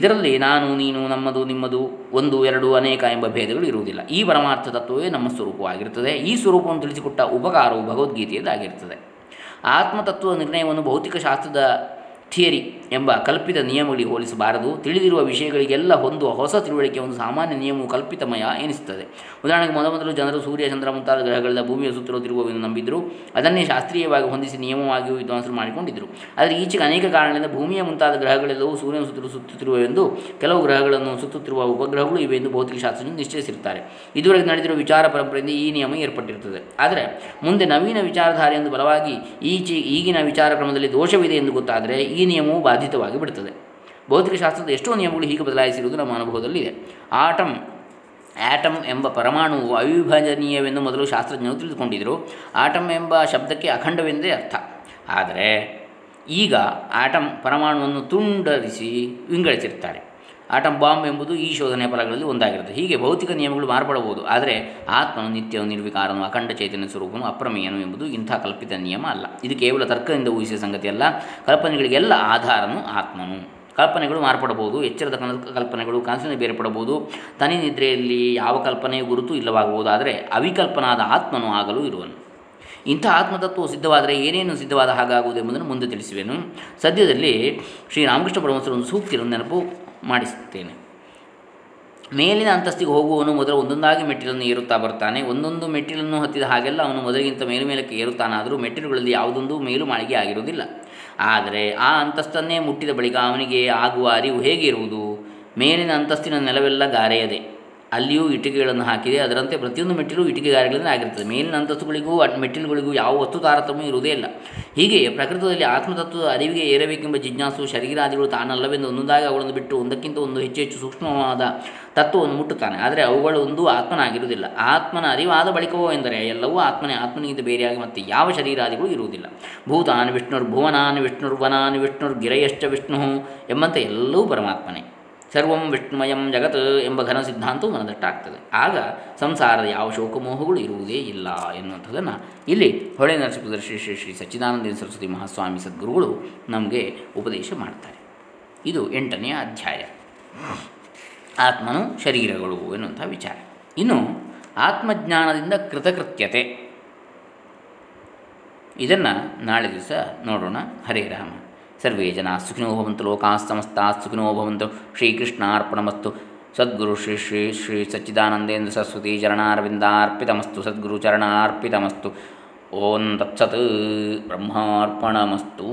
ಇದರಲ್ಲಿ ನಾನು, ನೀನು, ನಮ್ಮದು, ನಿಮ್ಮದು, ಒಂದು, ಎರಡು, ಅನೇಕ ಎಂಬ ಭೇದಗಳು ಇರುವುದಿಲ್ಲ. ಈ ಪರಮಾರ್ಥ ತತ್ವವೇ ನಮ್ಮ ಸ್ವರೂಪವಾಗಿರುತ್ತದೆ. ಈ ಸ್ವರೂಪವನ್ನು ತಿಳಿಸಿಕೊಟ್ಟ ಉಪಕಾರವು ಭಗವದ್ಗೀತೆಯದಾಗಿರುತ್ತದೆ. ಆತ್ಮತತ್ವ ನಿರ್ಣಯವನ್ನು ಭೌತಿಕ ಶಾಸ್ತ್ರದ ಥಿಯರಿ ಎಂಬ ಕಲ್ಪಿತ ನಿಯಮಗಳಿಗೆ ಹೋಲಿಸಬಾರದು. ತಿಳಿದಿರುವ ವಿಷಯಗಳಿಗೆಲ್ಲ ಹೊಂದುವ ಹೊಸ ತಿಳುವಳಿಕೆ ಒಂದು ಸಾಮಾನ್ಯ ನಿಯಮವು ಕಲ್ಪಿತಮಯ ಎನಿಸುತ್ತದೆ. ಉದಾಹರಣೆಗೆ, ಮೊದಮೊದಲು ಜನರು ಸೂರ್ಯ, ಚಂದ್ರ ಮುಂತಾದ ಗ್ರಹಗಳಿಂದ ಭೂಮಿಯ ಸುತ್ತುತ್ತಿರುವವೆಂದು ನಂಬಿದ್ದರು. ಅದನ್ನೇ ಶಾಸ್ತ್ರೀಯವಾಗಿ ಹೊಂದಿಸಿ ನಿಯಮವಾಗಿಯೂ ವಿದ್ವಾಂಸರು ಮಾಡಿಕೊಂಡಿದ್ದರು. ಆದರೆ ಈಚೆಗೆ ಅನೇಕ ಕಾರಣಗಳಿಂದ ಭೂಮಿಯ ಮುಂತಾದ ಗ್ರಹಗಳೆಲ್ಲವೂ ಸೂರ್ಯನ ಸುತ್ತಲೂ ಸುತ್ತುತ್ತಿರುವವೆಂದು, ಕೆಲವು ಗ್ರಹಗಳನ್ನು ಸುತ್ತುತ್ತಿರುವ ಉಪಗ್ರಹಗಳು ಇವೆ ಎಂದು ಭೌತಿಕಶಾಸ್ತ್ರದಿಂದ ನಿಶ್ಚಯಿಸಿರುತ್ತಾರೆ. ಇದುವರೆಗೆ ನಡೆದಿರುವ ವಿಚಾರ ಪರಂಪರೆಯಿಂದ ಈ ನಿಯಮ ಏರ್ಪಟ್ಟಿರುತ್ತದೆ. ಆದರೆ ಮುಂದೆ ನವೀನ ವಿಚಾರಧಾರೆಯೊಂದು ಬಲವಾಗಿ ಈಚೆ ಈಗಿನ ವಿಚಾರ ಕ್ರಮದಲ್ಲಿ ದೋಷವಿದೆ ಎಂದು ಗೊತ್ತಾದರೆ ಈ ನಿಯಮವು ಬಾಧಿತವಾಗಿ ಬಿಡುತ್ತದೆ. ಭೌತಿಕಶಾಸ್ತ್ರದ ಎಷ್ಟೋ ನಿಯಮಗಳು ಹೀಗೆ ಬದಲಾಯಿಸಿರುವುದು ನಮ್ಮ ಅನುಭವದಲ್ಲಿದೆ. ಆಟಮ್ ಆಟಮ್ ಎಂಬ ಪರಮಾಣುವು ಅವಿಭಜನೀಯವೆಂದು ಮೊದಲು ಶಾಸ್ತ್ರಜ್ಞರು ತಿಳಿದುಕೊಂಡಿದ್ದರು. ಆಟಮ್ ಎಂಬ ಶಬ್ದಕ್ಕೆ ಅಖಂಡವೆಂದೇ ಅರ್ಥ. ಆದರೆ ಈಗ ಆಟಮ್ ಪರಮಾಣುವನ್ನು ತುಂಡರಿಸಿ ವಿಂಗಡಿಸಿರ್ತಾರೆ. ಆಟಮ್ ಬಾಂಬ್ ಎಂಬುದು ಈ ಶೋಧನೆಯ ಫಲಗಳಲ್ಲಿ ಒಂದಾಗಿರುತ್ತೆ. ಹೀಗೆ ಭೌತಿಕ ನಿಯಮಗಳು ಮಾರ್ಪಡಬಹುದು, ಆದರೆ ಆತ್ಮನು ನಿತ್ಯನು, ನಿರ್ವಿಕಾರನು, ಅಖಂಡ ಚೈತನ್ಯ ಸ್ವರೂಪನು, ಅಪ್ರಮೇಯನು ಎಂಬುದು ಇಂಥ ಕಲ್ಪಿತ ನಿಯಮ ಅಲ್ಲ. ಇದು ಕೇವಲ ತರ್ಕದಿಂದ ಊಹಿಸಿದ ಸಂಗತಿಯಲ್ಲ. ಕಲ್ಪನೆಗಳಿಗೆಲ್ಲ ಆಧಾರನು ಆತ್ಮನು. ಕಲ್ಪನೆಗಳು ಮಾರ್ಪಡಬಹುದು, ಎಚ್ಚರದ ಕಲ್ಪನೆಗಳು ಕನಸಿನ ಬೇರ್ಪಡಬಹುದು, ತನಿ ನಿದ್ರೆಯಲ್ಲಿ ಯಾವ ಕಲ್ಪನೆಯ ಗುರುತು ಇಲ್ಲವಾಗಬಹುದು, ಆದರೆ ಅವಿಕಲ್ಪನಾದ ಆತ್ಮನು ಆಗಲೂ ಇರುವನು. ಇಂಥ ಆತ್ಮತತ್ವವು ಸಿದ್ಧವಾದರೆ ಏನೇನು ಸಿದ್ಧವಾದ ಹಾಗಾಗುವುದು ಎಂಬುದನ್ನು ಮುಂದೆ ತಿಳಿಸುವೆನು. ಸದ್ಯದಲ್ಲಿ ಶ್ರೀರಾಮಕೃಷ್ಣ ಪರಮಹಂಸರು ಒಂದು ಸೂಕ್ತಿಯನ್ನು ನೆನಪು ಮಾಡಿಸುತ್ತೇನೆ. ಮೇಲಿನ ಅಂತಸ್ತಿಗೆ ಹೋಗುವವನು ಮೊದಲು ಒಂದೊಂದಾಗಿ ಮೆಟ್ಟಿಲನ್ನು ಏರುತ್ತಾ ಬರ್ತಾನೆ. ಒಂದೊಂದು ಮೆಟ್ಟಿಲನ್ನು ಹತ್ತಿದ ಹಾಗೆಲ್ಲ ಅವನು ಮೊದಲಿಗಿಂತ ಮೇಲುಮೇಲಕ್ಕೆ ಏರುತ್ತಾನಾದರೂ ಮೆಟ್ಟಿಲುಗಳಲ್ಲಿ ಯಾವುದೊಂದು ಮೇಲು ಮಾಳಿಗೆ ಆಗಿರುವುದಿಲ್ಲ. ಆದರೆ ಆ ಅಂತಸ್ತನ್ನೇ ಮುಟ್ಟಿದ ಬಳಿಕ ಅವನಿಗೆ ಆಗುವ ಅರಿವು ಹೇಗಿರುವುದು? ಮೇಲಿನ ಅಂತಸ್ತಿನ ನೆಲವೆಲ್ಲ ಗಾರೆಯದೆ, ಅಲ್ಲಿಯೂ ಇಟ್ಟಿಗೆಗಳನ್ನು ಹಾಕಿದೆ. ಅದರಂತೆ ಪ್ರತಿಯೊಂದು ಮೆಟ್ಟಿಲು ಇಟ್ಟಿಗೆಗಾರಿಗಳಿಂದ ಆಗಿರುತ್ತದೆ. ಮೇಲಿನ ಅಂತಸ್ತುಗಳಿಗೂ ಮೆಟ್ಟಿಲುಗಳಿಗೂ ಯಾವ ವಸ್ತು ತಾರತಮ್ಯ ಇರುವುದೇ ಇಲ್ಲ. ಹೀಗೆಯೇ ಪ್ರಕೃತದಲ್ಲಿ ಆತ್ಮತತ್ವದ ಅರಿವಿಗೆ ಏರಬೇಕೆಂಬ ಜಿಜ್ಞಾಸು ಶರೀರಾದಿಗಳು ತಾನಲ್ಲವೆಂದು ಒಂದೊಂದಾಗಿ ಅವುಗಳನ್ನು ಬಿಟ್ಟು ಒಂದಕ್ಕಿಂತ ಒಂದು ಹೆಚ್ಚು ಹೆಚ್ಚು ಸೂಕ್ಷ್ಮವಾದ ತತ್ವವನ್ನು ಮುಟ್ಟುತ್ತಾನೆ. ಆದರೆ ಅವುಗಳೊಂದೂ ಆತ್ಮನಾಗಿರುವುದಿಲ್ಲ. ಆತ್ಮನ ಅರಿವಾದ ಬಳಿಕವೋ ಎಂದರೆ ಎಲ್ಲವೂ ಆತ್ಮನೇ. ಆತ್ಮನಿಗಿಂತ ಬೇರೆಯಾಗಿ ಮತ್ತೆ ಯಾವ ಶರೀರಾದಿಗಳು ಇರುವುದಿಲ್ಲ. ಭೂತಾನ್ ವಿಷ್ಣುರ್ ಭುವನಾನ್ ವಿಷ್ಣುರ್ವನಾನ್ ವಿಷ್ಣುರ್ ಗಿರಯಶ್ಚ ವಿಷ್ಣು ಎಂಬಂತೆ ಎಲ್ಲವೂ ಪರಮಾತ್ಮನೇ. ಸರ್ವಂ ವಿಷ್ಣುಮಯಂ ಜಗತ್ ಎಂಬ ಘನ ಸಿದ್ಧಾಂತವು ಮನದಟ್ಟಾಗ್ತದೆ. ಆಗ ಸಂಸಾರದ ಯಾವ ಶೋಕಮೋಹಗಳು ಇರುವುದೇ ಇಲ್ಲ ಎನ್ನುವಂಥದ್ದನ್ನು ಇಲ್ಲಿ ಹೊಳೆ ನರಸೀಪುರ ಶ್ರೀ ಶ್ರೀ ಶ್ರೀ ಸಚ್ಚಿದಾನಂದ ಸರಸ್ವತಿ ಮಹಾಸ್ವಾಮಿ ಸದ್ಗುರುಗಳು ನಮಗೆ ಉಪದೇಶ ಮಾಡ್ತಾರೆ. ಇದು ಎಂಟನೆಯ ಅಧ್ಯಾಯ, ಆತ್ಮನು ಶರೀರಗಳು ಎನ್ನುವಂಥ ವಿಚಾರ. ಇನ್ನು ಆತ್ಮಜ್ಞಾನದಿಂದ ಕೃತಕೃತ್ಯತೆ, ಇದನ್ನು ನಾಳೆ ದಿವಸ ನೋಡೋಣ. ಹರೇ ರಾಮ. ಸರ್ವೇ ಜನ ಸುಖಿನೋ ಭವಂತು, ಲೋಕಾಃ ಸಮಸ್ತಾಃ ಸುಖಿನೋ ಭವಂತು. ಶ್ರೀಕೃಷ್ಣಾರ್ಪಣಮಸ್ತು. ಸದ್ಗುರು ಶ್ರೀ ಶ್ರೀ ಶ್ರೀ ಸಚ್ಚಿದಾನಂದೇಂದ್ರ ಸರಸ್ವತಿ ಚರಣಾರ್ವಿಂದಾರ್ಪಿತಮಸ್ತು. ಸದ್ಗುರು ಚರಣಾರ್ಪಿತಮಸ್ತು. ಓಂ ತತ್ಸತ್. ಬ್ರಹ್ಮಾರ್ಪಣಮಸ್ತು.